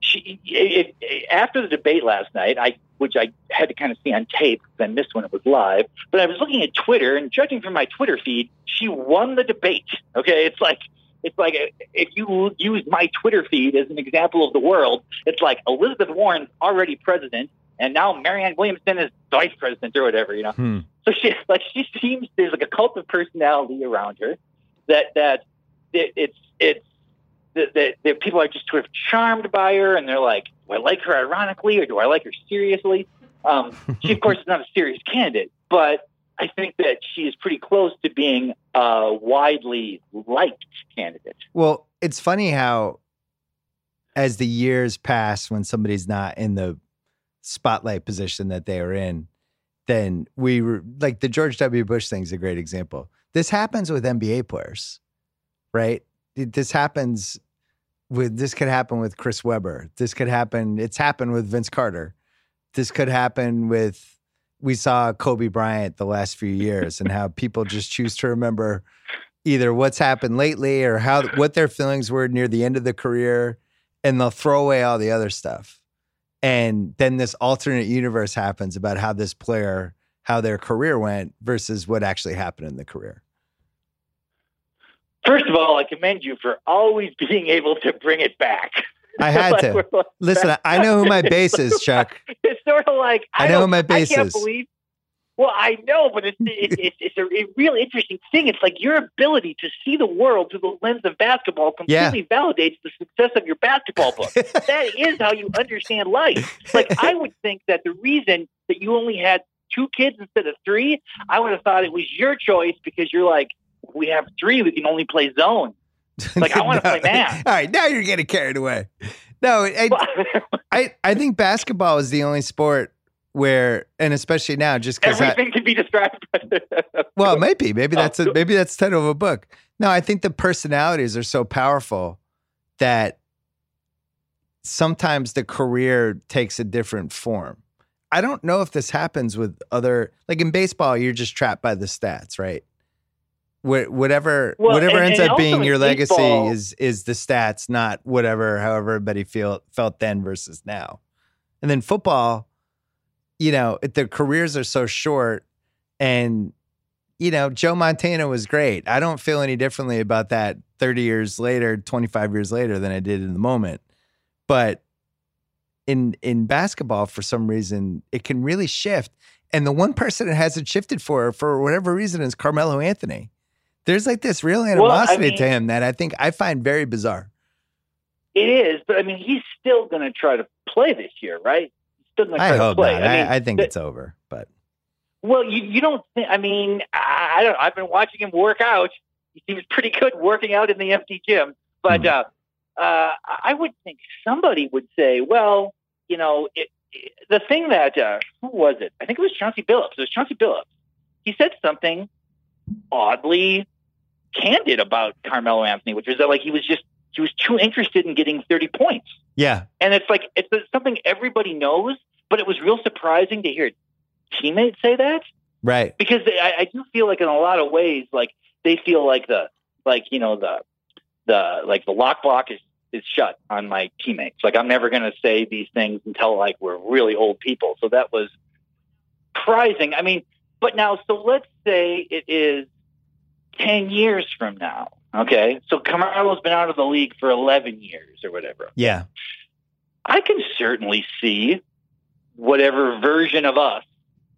She, it, it, after the debate last night, I which I had to kind of see on tape because I missed when it was live, but I was looking at Twitter, and judging from my Twitter feed, she won the debate, okay? It's like, it's like a, if you use my Twitter feed as an example of the world, it's like Elizabeth Warren's already president, and now Marianne Williamson is vice president or whatever, you know? Hmm. So she, like, she seems, there's like a cult of personality around her that, that it, it's, it's, that, that, that people are just sort of charmed by her, and they're like, do I like her ironically or do I like her seriously? Um, she, of course, is not a serious candidate, but I think that she is pretty close to being a widely liked candidate. Well, it's funny how as the years pass, when somebody's not in the spotlight position that they are in, then we were like, the George W. Bush thing's a great example. This happens with N B A players, right? This happens with, this could happen with Chris Webber. This could happen. It's happened with Vince Carter. This could happen with, we saw Kobe Bryant the last few years and how people just choose to remember either what's happened lately or how, what their feelings were near the end of the career. And they'll throw away all the other stuff. And then this alternate universe happens about how this player, how their career went versus what actually happened in the career. First of all, I commend you for always being able to bring it back. I had like, to. Like, listen, I know who my base is, Chuck. It's sort of like, I, I know who my base I can't is. Believe, well, I know, but it's, it, it, it's a real interesting thing. It's like your ability to see the world through the lens of basketball completely yeah. validates the success of your basketball book. That is how you understand life. Like, I would think that the reason that you only had two kids instead of three, I would have thought it was your choice because you're like, we have three, we can only play zone. Like, I want to no. play man. All right, now you're getting carried away. No, I, I I think basketball is the only sport where, and especially now, just because everything I, can be described. Well, it might be. Maybe that's a, maybe that's the title of a book. No, I think the personalities are so powerful that sometimes the career takes a different form. I don't know if this happens with other, like in baseball, you're just trapped by the stats, right? Whatever, well, whatever and, ends and up being your legacy baseball, is is the stats, not whatever, however everybody feel, felt then versus now. And then football, you know, their careers are so short and, you know, Joe Montana was great. I don't feel any differently about that thirty years later, twenty-five years later than I did in the moment. But in in basketball, for some reason, it can really shift. And the one person it hasn't shifted for, for whatever reason, is Carmelo Anthony. There's like this real animosity well, I mean, to him that I think I find very bizarre. It is, but I mean, he's still going to try to play this year, right? He's still going to try to play. Not. I, mean, I, I think but, it's over, but. Well, you, you don't think, I mean, I, I don't know. I've been watching him work out. He seems pretty good working out in the empty gym, but mm. uh, uh, I would think somebody would say, well, you know, it, it, the thing that, uh, who was it? I think it was Chauncey Billups. It was Chauncey Billups. He said something oddly candid about Carmelo Anthony, which was that like he was just he was too interested in getting thirty points. Yeah, and it's like it's something everybody knows, but it was real surprising to hear teammates say that, right? Because they, I, I do feel like in a lot of ways, like they feel like the like you know the the like the lock block is is shut on my teammates. Like I'm never going to say these things until like we're really old people. So that was surprising. I mean, but now so let's say it is ten years from now, Okay, so Camaro's been out of the league for eleven years or whatever. Yeah. I can certainly see whatever version of us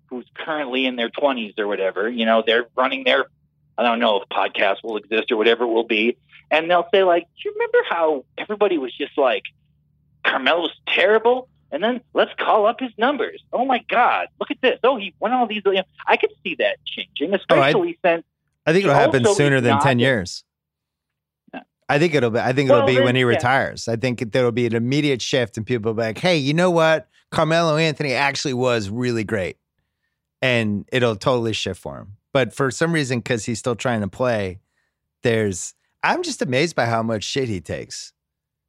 who's currently in their twenties or whatever, you know, they're running their, I don't know if podcasts will exist or whatever it will be, and they'll say, like, do you remember how everybody was just like, Carmelo's terrible, and then let's call up his numbers. Oh, my God, look at this. Oh, he won all these. You know, I could see that changing, especially oh, I, since. I think it'll happen sooner than ten years. I think it'll be, I think it'll well, be then, when he retires. Yeah. I think there'll be an immediate shift and people will be like, hey, you know what? Carmelo Anthony actually was really great. And it'll totally shift for him. But for some reason, because he's still trying to play, there's, I'm just amazed by how much shit he takes.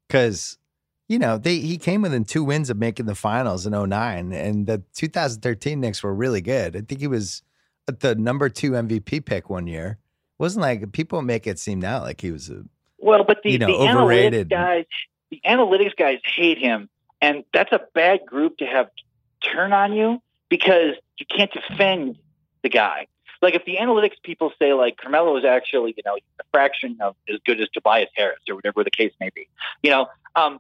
Because, you know, they, he came within two wins of making the finals in oh nine. And the two thousand thirteen Knicks were really good. I think he was the number two M V P pick one year. It wasn't like, people make it seem now like he was a, Well, but the, you know, the analytics guys, the analytics guys hate him, and that's a bad group to have turn on you because you can't defend the guy. Like if the analytics people say like Carmelo is actually, you know, a fraction of as good as Tobias Harris or whatever the case may be, you know, um,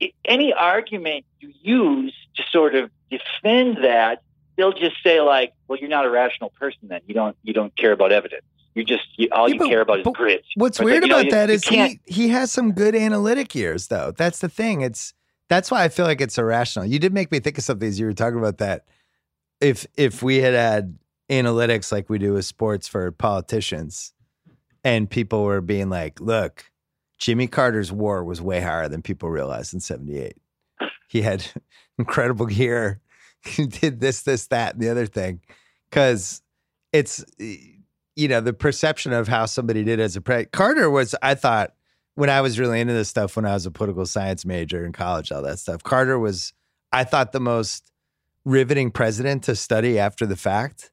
it, any argument you use to sort of defend that, they'll just say like, well, you're not a rational person then. You don't you don't care about evidence. You just, you, all yeah, you but, care about is grits. What's but weird the, about know, you, that is he, he has some good analytic years, though. That's the thing. It's That's why I feel like it's irrational. You did make me think of something as you were talking about that. If if we had had analytics like we do with sports for politicians and people were being like, look, Jimmy Carter's war was way higher than people realized in seventy-eight. He had incredible gear. He did this, this, that, and the other thing. Because it's... you know, the perception of how somebody did as a pre Carter was, I thought when I was really into this stuff, when I was a political science major in college, all that stuff, Carter was, I thought, the most riveting president to study after the fact,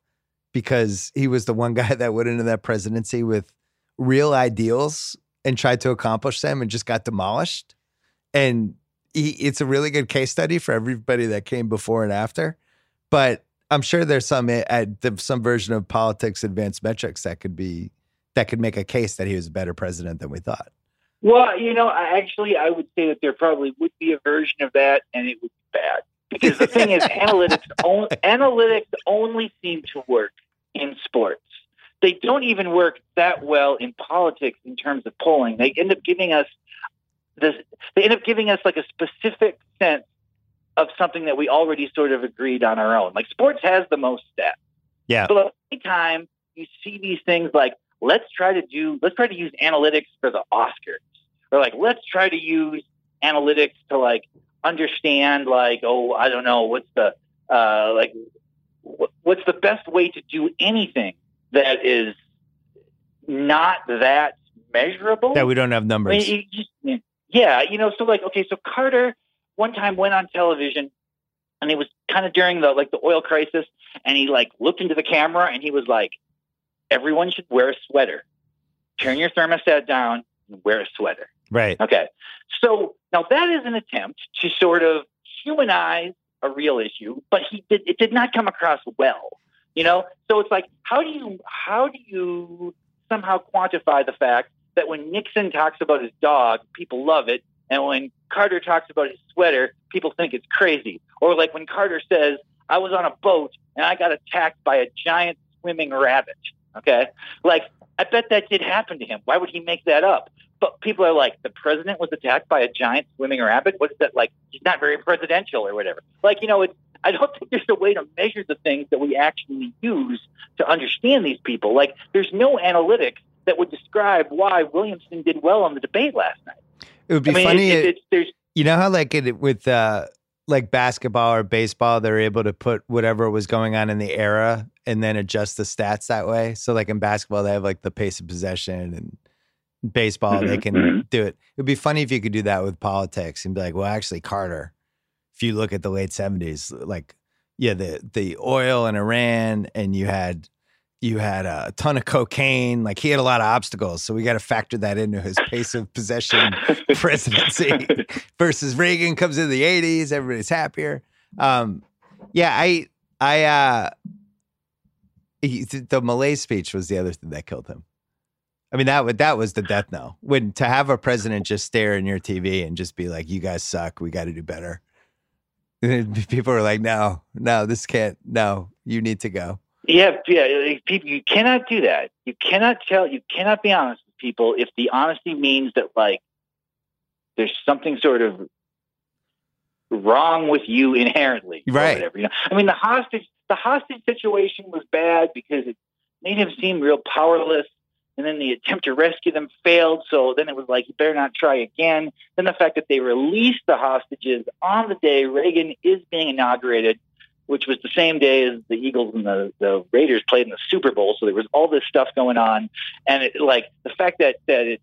because he was the one guy that went into that presidency with real ideals and tried to accomplish them and just got demolished. And he, it's a really good case study for everybody that came before and after. But I'm sure there's some uh, some version of politics advanced metrics that could be that could make a case that he was a better president than we thought. Well, you know, I actually, I would say that there probably would be a version of that, and it would be bad because the thing is, analytics on, analytics only seem to work in sports. They don't even work that well in politics in terms of polling. They end up giving us this. They end up giving us like a specific sense of something that we already sort of agreed on our own. Like sports has the most stats. Yeah. But anytime you see these things like, let's try to do, let's try to use analytics for the Oscars, or like, let's try to use analytics to like understand like, oh, I don't know, what's the, uh, like wh- what's the best way to do anything that is not that measurable? That we don't have numbers. I mean, you just, yeah. You know, so like, okay, so Carter, one time went on television, and it was kind of during the like the oil crisis, and he like looked into the camera and he was like, everyone should wear a sweater. Turn your thermostat down and wear a sweater. Right. Okay. So now that is an attempt to sort of humanize a real issue, but he did, it did not come across well, you know? So it's like, how do you, how do you somehow quantify the fact that when Nixon talks about his dog, people love it, and when Carter talks about his sweater, people think it's crazy? Or like when Carter says, I was on a boat and I got attacked by a giant swimming rabbit. Okay. Like, I bet that did happen to him. Why would he make that up? But people are like, the president was attacked by a giant swimming rabbit. What is that? Like, he's not very presidential or whatever. Like, you know, it's, I don't think there's a way to measure the things that we actually use to understand these people. Like, there's no analytics that would describe why Williamson did well on the debate last night. It would be I mean, funny. It, it, it, you know how like it, with uh, like basketball or baseball, they're able to put whatever was going on in the era and then adjust the stats that way. So like in basketball, they have like the pace of possession, and in baseball, mm-hmm, they can mm-hmm. do it. It'd be funny if you could do that with politics and be like, well, actually Carter, if you look at the late seventies, like, yeah, the, the oil and Iran, and you had, you had a ton of cocaine. Like, he had a lot of obstacles. So we got to factor that into his pace of possession presidency versus Reagan comes in the eighties. Everybody's happier. Um, yeah. I, I, uh, he, the Malay speech was the other thing that killed him. I mean, that, that was the death knell. When to have a president just stare in your T V and just be like, you guys suck, we got to do better. And people were like, no, no, this can't, no, you need to go. Yeah, yeah. People, you cannot do that. You cannot tell, you cannot be honest with people if the honesty means that, like, there's something sort of wrong with you inherently. Right. Or whatever, you know? I mean, the hostage, the hostage situation was bad because it made him seem real powerless. And then the attempt to rescue them failed. So then it was like, you better not try again. Then the fact that they released the hostages on the day Reagan is being inaugurated, which was the same day as the Eagles and the, the Raiders played in the Super Bowl. So there was all this stuff going on. And it, like, the fact that, that it,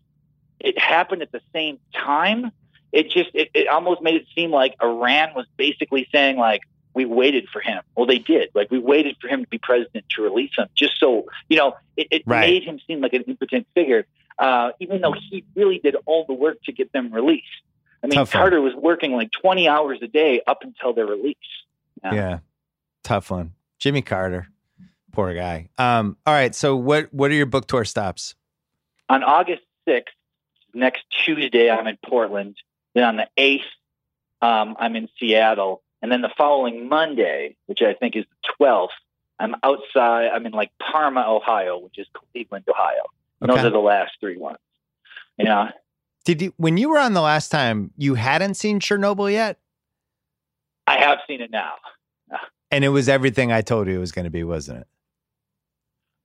it happened at the same time, it just, it, it almost made it seem like Iran was basically saying, like, we waited for him. Well, they did. Like, we waited for him to be president to release him. Just so, you know, it, it right. made him seem like an impotent figure, uh, even though he really did all the work to get them released. I mean, tough Carter one. was working like twenty hours a day up until their release. You know? Yeah. Tough one. Jimmy Carter. Poor guy. Um, all right. So what, what are your book tour stops? On August sixth, next Tuesday, I'm in Portland. Then on the eighth, um, I'm in Seattle. And then the following Monday, which I think is the twelfth, I'm outside. I'm in like Parma, Ohio, which is Cleveland, Ohio. Okay. Those are the last three ones. You know? Did you, when you were on the last time, you hadn't seen Chernobyl yet? I have seen it now. And it was everything I told you it was going to be, wasn't it?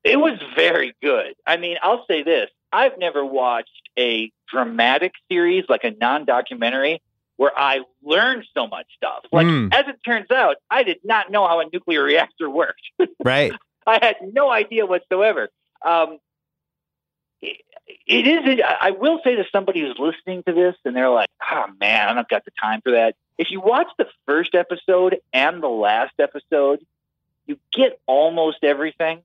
It was very good. I mean, I'll say this. I've never watched a dramatic series, like a non-documentary, where I learned so much stuff. Like, mm. as it turns out, I did not know how a nuclear reactor worked. Right. I had no idea whatsoever. Um, it, it is, I will say to somebody who's listening to this and they're like, oh man, I don't got the time for that. If you watch the first episode and the last episode, you get almost everything.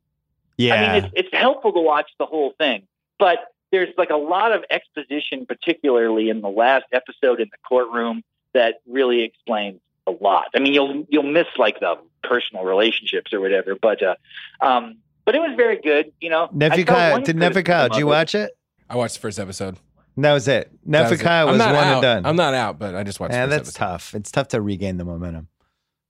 Yeah. I mean, it's, it's helpful to watch the whole thing, but there's like a lot of exposition, particularly in the last episode in the courtroom, that really explains a lot. I mean, you'll you'll miss like the personal relationships or whatever, but uh, um, but it was very good. You know, Nefika, did Nefika? Did you watch it? I watched the first episode. And that was it. Nefika was, it. was one out. and done. I'm not out, but I just watched. Yeah, the first that's episode. tough. It's tough to regain the momentum.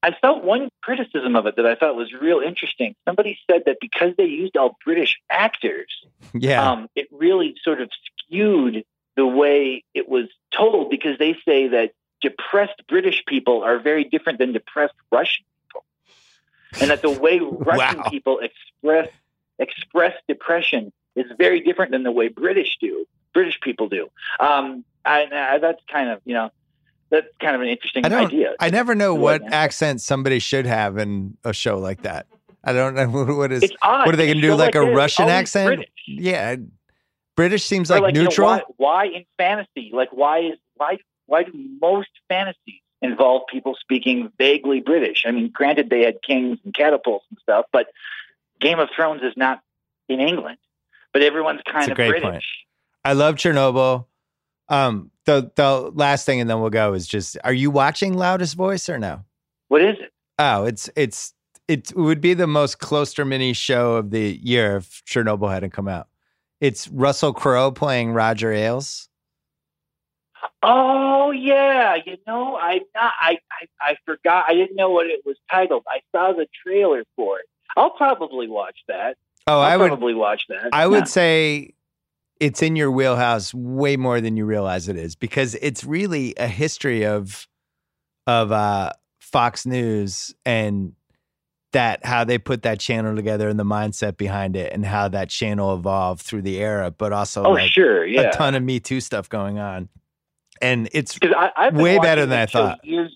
I felt one criticism of it that I thought was real interesting. Somebody said that because they used all British actors, yeah. um, it really sort of skewed the way it was told, because they say that depressed British people are very different than depressed Russian people. And that the way Russian wow. people express express depression is very different than the way British do. British people do. Um, I, I, that's kind of, you know, That's kind of an interesting I idea. I never know what yeah. accent somebody should have in a show like that. I don't know what is. It's odd. What are they going to do? Like, like a Russian accent? British. Yeah, British seems like, like neutral. You know, why, why in fantasy? Like why is why why do most fantasies involve people speaking vaguely British? I mean, granted they had kings and catapults and stuff, but Game of Thrones is not in England. But everyone's kind That's of British. Point. I love Chernobyl. Um, the the last thing, and then we'll go, is just, are you watching Loudest Voice or no? What is it? Oh, it's it's it would be the most Klostermini show of the year if Chernobyl hadn't come out. It's Russell Crowe playing Roger Ailes. Oh yeah, you know I I I, I forgot. I didn't know what it was titled. I saw the trailer for it. I'll probably watch that. Oh, I'll I would probably watch that. I would no. say. It's in your wheelhouse way more than you realize it is, because it's really a history of, of uh, Fox News and that, how they put that channel together and the mindset behind it and how that channel evolved through the era, but also oh, like sure, yeah. a ton of Me Too stuff going on. And it's I, I've been way better than I thought. Years,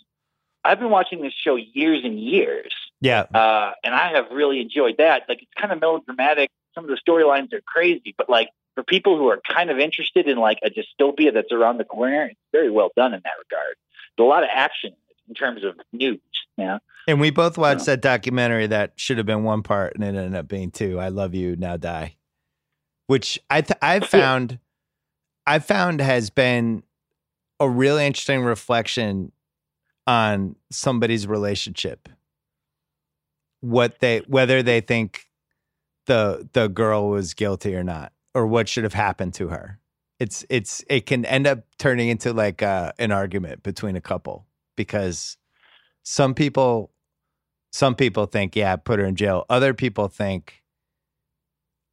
I've been watching this show years and years. Yeah. Uh, and I have really enjoyed that. Like, it's kind of melodramatic. Some of the storylines are crazy, but like, for people who are kind of interested in like a dystopia that's around the corner, it's very well done in that regard. There's a lot of action in terms of news. Yeah. You know? And we both watched yeah. that documentary that should have been one part and it ended up being two. I Love You, Now Die, which I th- I've found, I found has been a really interesting reflection on somebody's relationship. What they, whether they think the, the girl was guilty or not. or what should have happened to her. It's it's it can end up turning into like uh, an argument between a couple, because some people some people think, yeah, put her in jail. Other people think,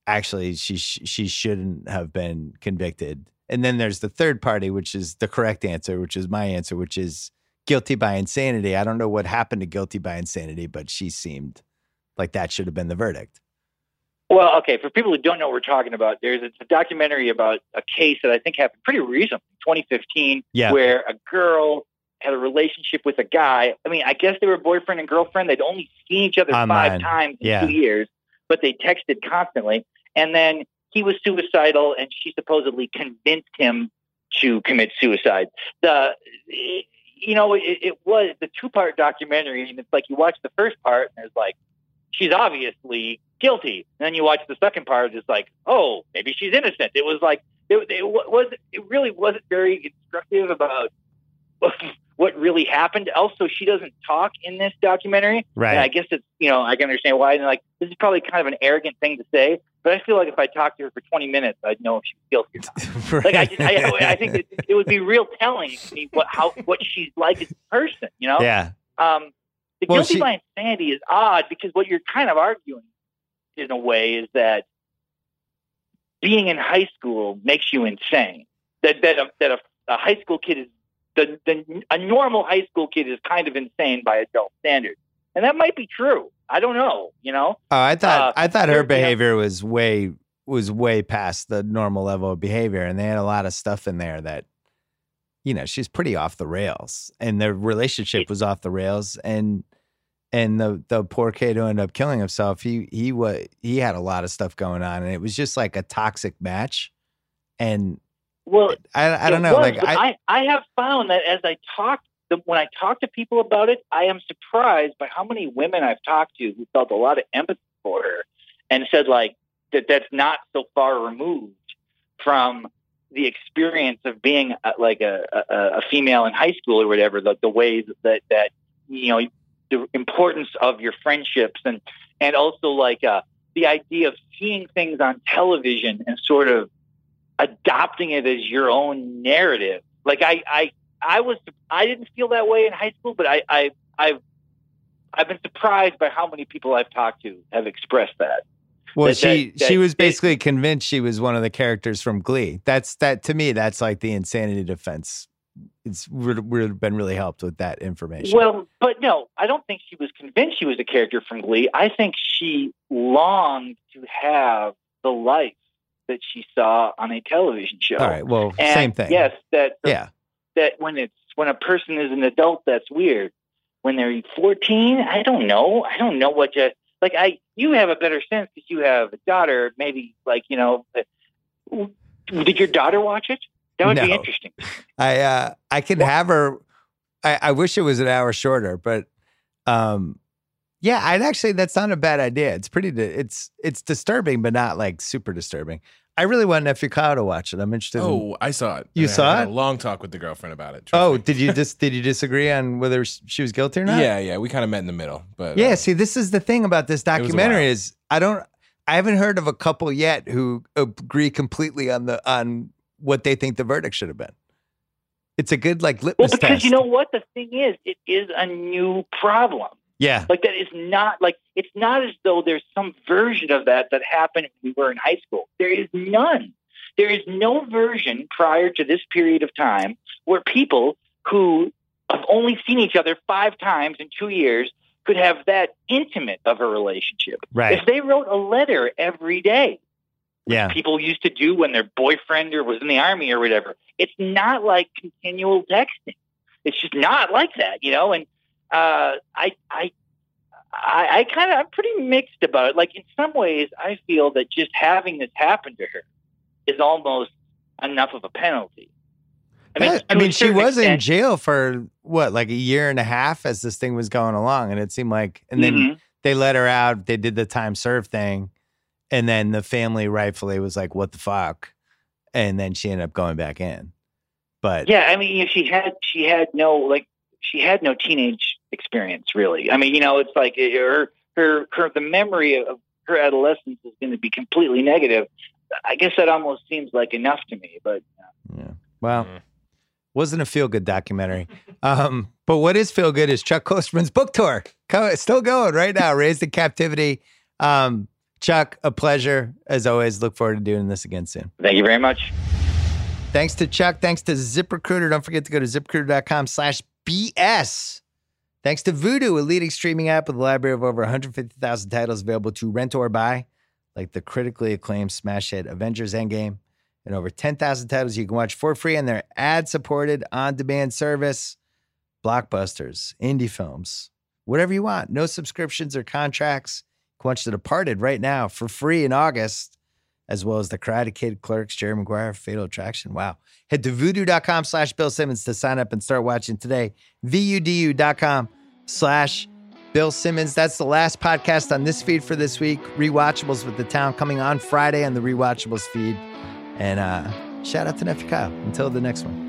actually, she she shouldn't have been convicted. And then there's the third party, which is the correct answer, which is my answer, which is guilty by insanity. I don't know what happened to guilty by insanity, but she seemed like that should have been the verdict. Well, okay, for people who don't know what we're talking about, there's a documentary about a case that I think happened pretty recently, twenty fifteen, yeah. where a girl had a relationship with a guy. I mean, I guess they were boyfriend and girlfriend. They'd only seen each other Online. five times in yeah. two years, but they texted constantly. And then he was suicidal, and she supposedly convinced him to commit suicide. The, you know, it, it was the two-part documentary, and it's like you watch the first part, and it's like, she's obviously guilty. And then you watch the second part, it's like, oh, maybe she's innocent. It was like, it, it was, it really wasn't very instructive about what really happened. Also, she doesn't talk in this documentary. Right. And I guess it's, you know, I can understand why. And like, this is probably kind of an arrogant thing to say, but I feel like if I talked to her for twenty minutes, I'd know if she's guilty or not. Right. Like, I, I, I think it, it would be real telling to me what, how, what she's like as a person, you know? Yeah. Um, The well, guilty she, by insanity is odd, because what you're kind of arguing in a way is that being in high school makes you insane. That that a, that a, a high school kid is the, the a normal high school kid is kind of insane by adult standards, and that might be true. I don't know. You know. Oh, I thought uh, I thought her behavior you know, was way was way past the normal level of behavior, and they had a lot of stuff in there that. You know, she's pretty off the rails, and their relationship was off the rails, and and the the poor kid who ended up killing himself, he he was he had a lot of stuff going on, and it was just like a toxic match. And well, I I don't know, was, like I, I I have found that as I talk, when I talk to people about it, I am surprised by how many women I've talked to who felt a lot of empathy for her and said like that that's not so far removed from the experience of being like a, a, a female in high school or whatever, the, the ways that, that, you know, the importance of your friendships and, and also like uh, the idea of seeing things on television and sort of adopting it as your own narrative. Like I, I, I was, I didn't feel that way in high school, but I, I, I've, I've been surprised by how many people I've talked to have expressed that. Well, that, she that, she that, was basically that, convinced she was one of the characters from Glee. That's that to me. That's like the insanity defense. It's we've been really helped with that information. Well, but no, I don't think she was convinced she was a character from Glee. I think she longed to have the life that she saw on a television show. All right. Well, and same thing. Yes. That yeah. That when it's when a person is an adult, that's weird. When they're fourteen, I don't know. I don't know what to. Like I, you have a better sense because you have a daughter. Maybe like you know, did your daughter watch it? That would no. be interesting. I uh, I can well, have her. I, I wish it was an hour shorter, but um, yeah, I'd actually that's not a bad idea. It's pretty. It's it's disturbing, but not like super disturbing. I really want Nephew Kyle to watch it. I'm interested. Oh, in, I saw it. You I saw had it? A long talk with the girlfriend about it. Oh, did you dis- did you disagree on whether she was guilty or not? Yeah, yeah. We kind of met in the middle. But yeah, uh, see, this is the thing about this documentary is I don't I haven't heard of a couple yet who agree completely on the on what they think the verdict should have been. It's a good like litmus test. Well, because test. You know what the thing is, it is a new problem. Yeah. Like that is not like it's not as though there's some version of that that happened when we were in high school. There is none. There is no version prior to this period of time where people who have only seen each other five times in two years could have that intimate of a relationship. Right. If they wrote a letter every day, yeah, people used to do when their boyfriend or was in the army or whatever. It's not like continual texting. It's just not like that, you know, and Uh, I, I, I, I kind of, I'm pretty mixed about it. Like in some ways I feel that just having this happen to her is almost enough of a penalty. I mean, that, I mean she was extent, in jail for what, like a year and a half as this thing was going along. And it seemed like, and then mm-hmm. they let her out, they did the time served thing. And then the family rightfully was like, what the fuck? And then she ended up going back in. But yeah, I mean, she had, she had no, like, she had no teenage experience, really. I mean, you know, it's like her, her, her the memory of her adolescence is going to be completely negative. I guess that almost seems like enough to me, but yeah. yeah. Well, mm. wasn't a feel-good documentary. Um, but what is feel-good is Chuck Klosterman's book tour. It's still going right now, Raised in Captivity. Um, Chuck, a pleasure, as always. Look forward to doing this again soon. Thank you very much. Thanks to Chuck. Thanks to ZipRecruiter. Don't forget to go to zip recruiter dot com slash B S. Thanks to Vudu, a leading streaming app with a library of over one hundred fifty thousand titles available to rent or buy, like the critically acclaimed smash hit Avengers Endgame, and over ten thousand titles you can watch for free on their ad-supported, on-demand service. Blockbusters, indie films, whatever you want. No subscriptions or contracts. You can watch The Departed right now for free in August, as well as The Karate Kid, Clerks, Jerry Maguire, Fatal Attraction. Wow. Head to voodoo.com slash Bill Simmons to sign up and start watching today. V U D U dot com slash Bill Simmons. That's the last podcast on this feed for this week. Rewatchables with The Town coming on Friday on the Rewatchables feed. And uh, shout out to Nephew Kyle. Until the next one.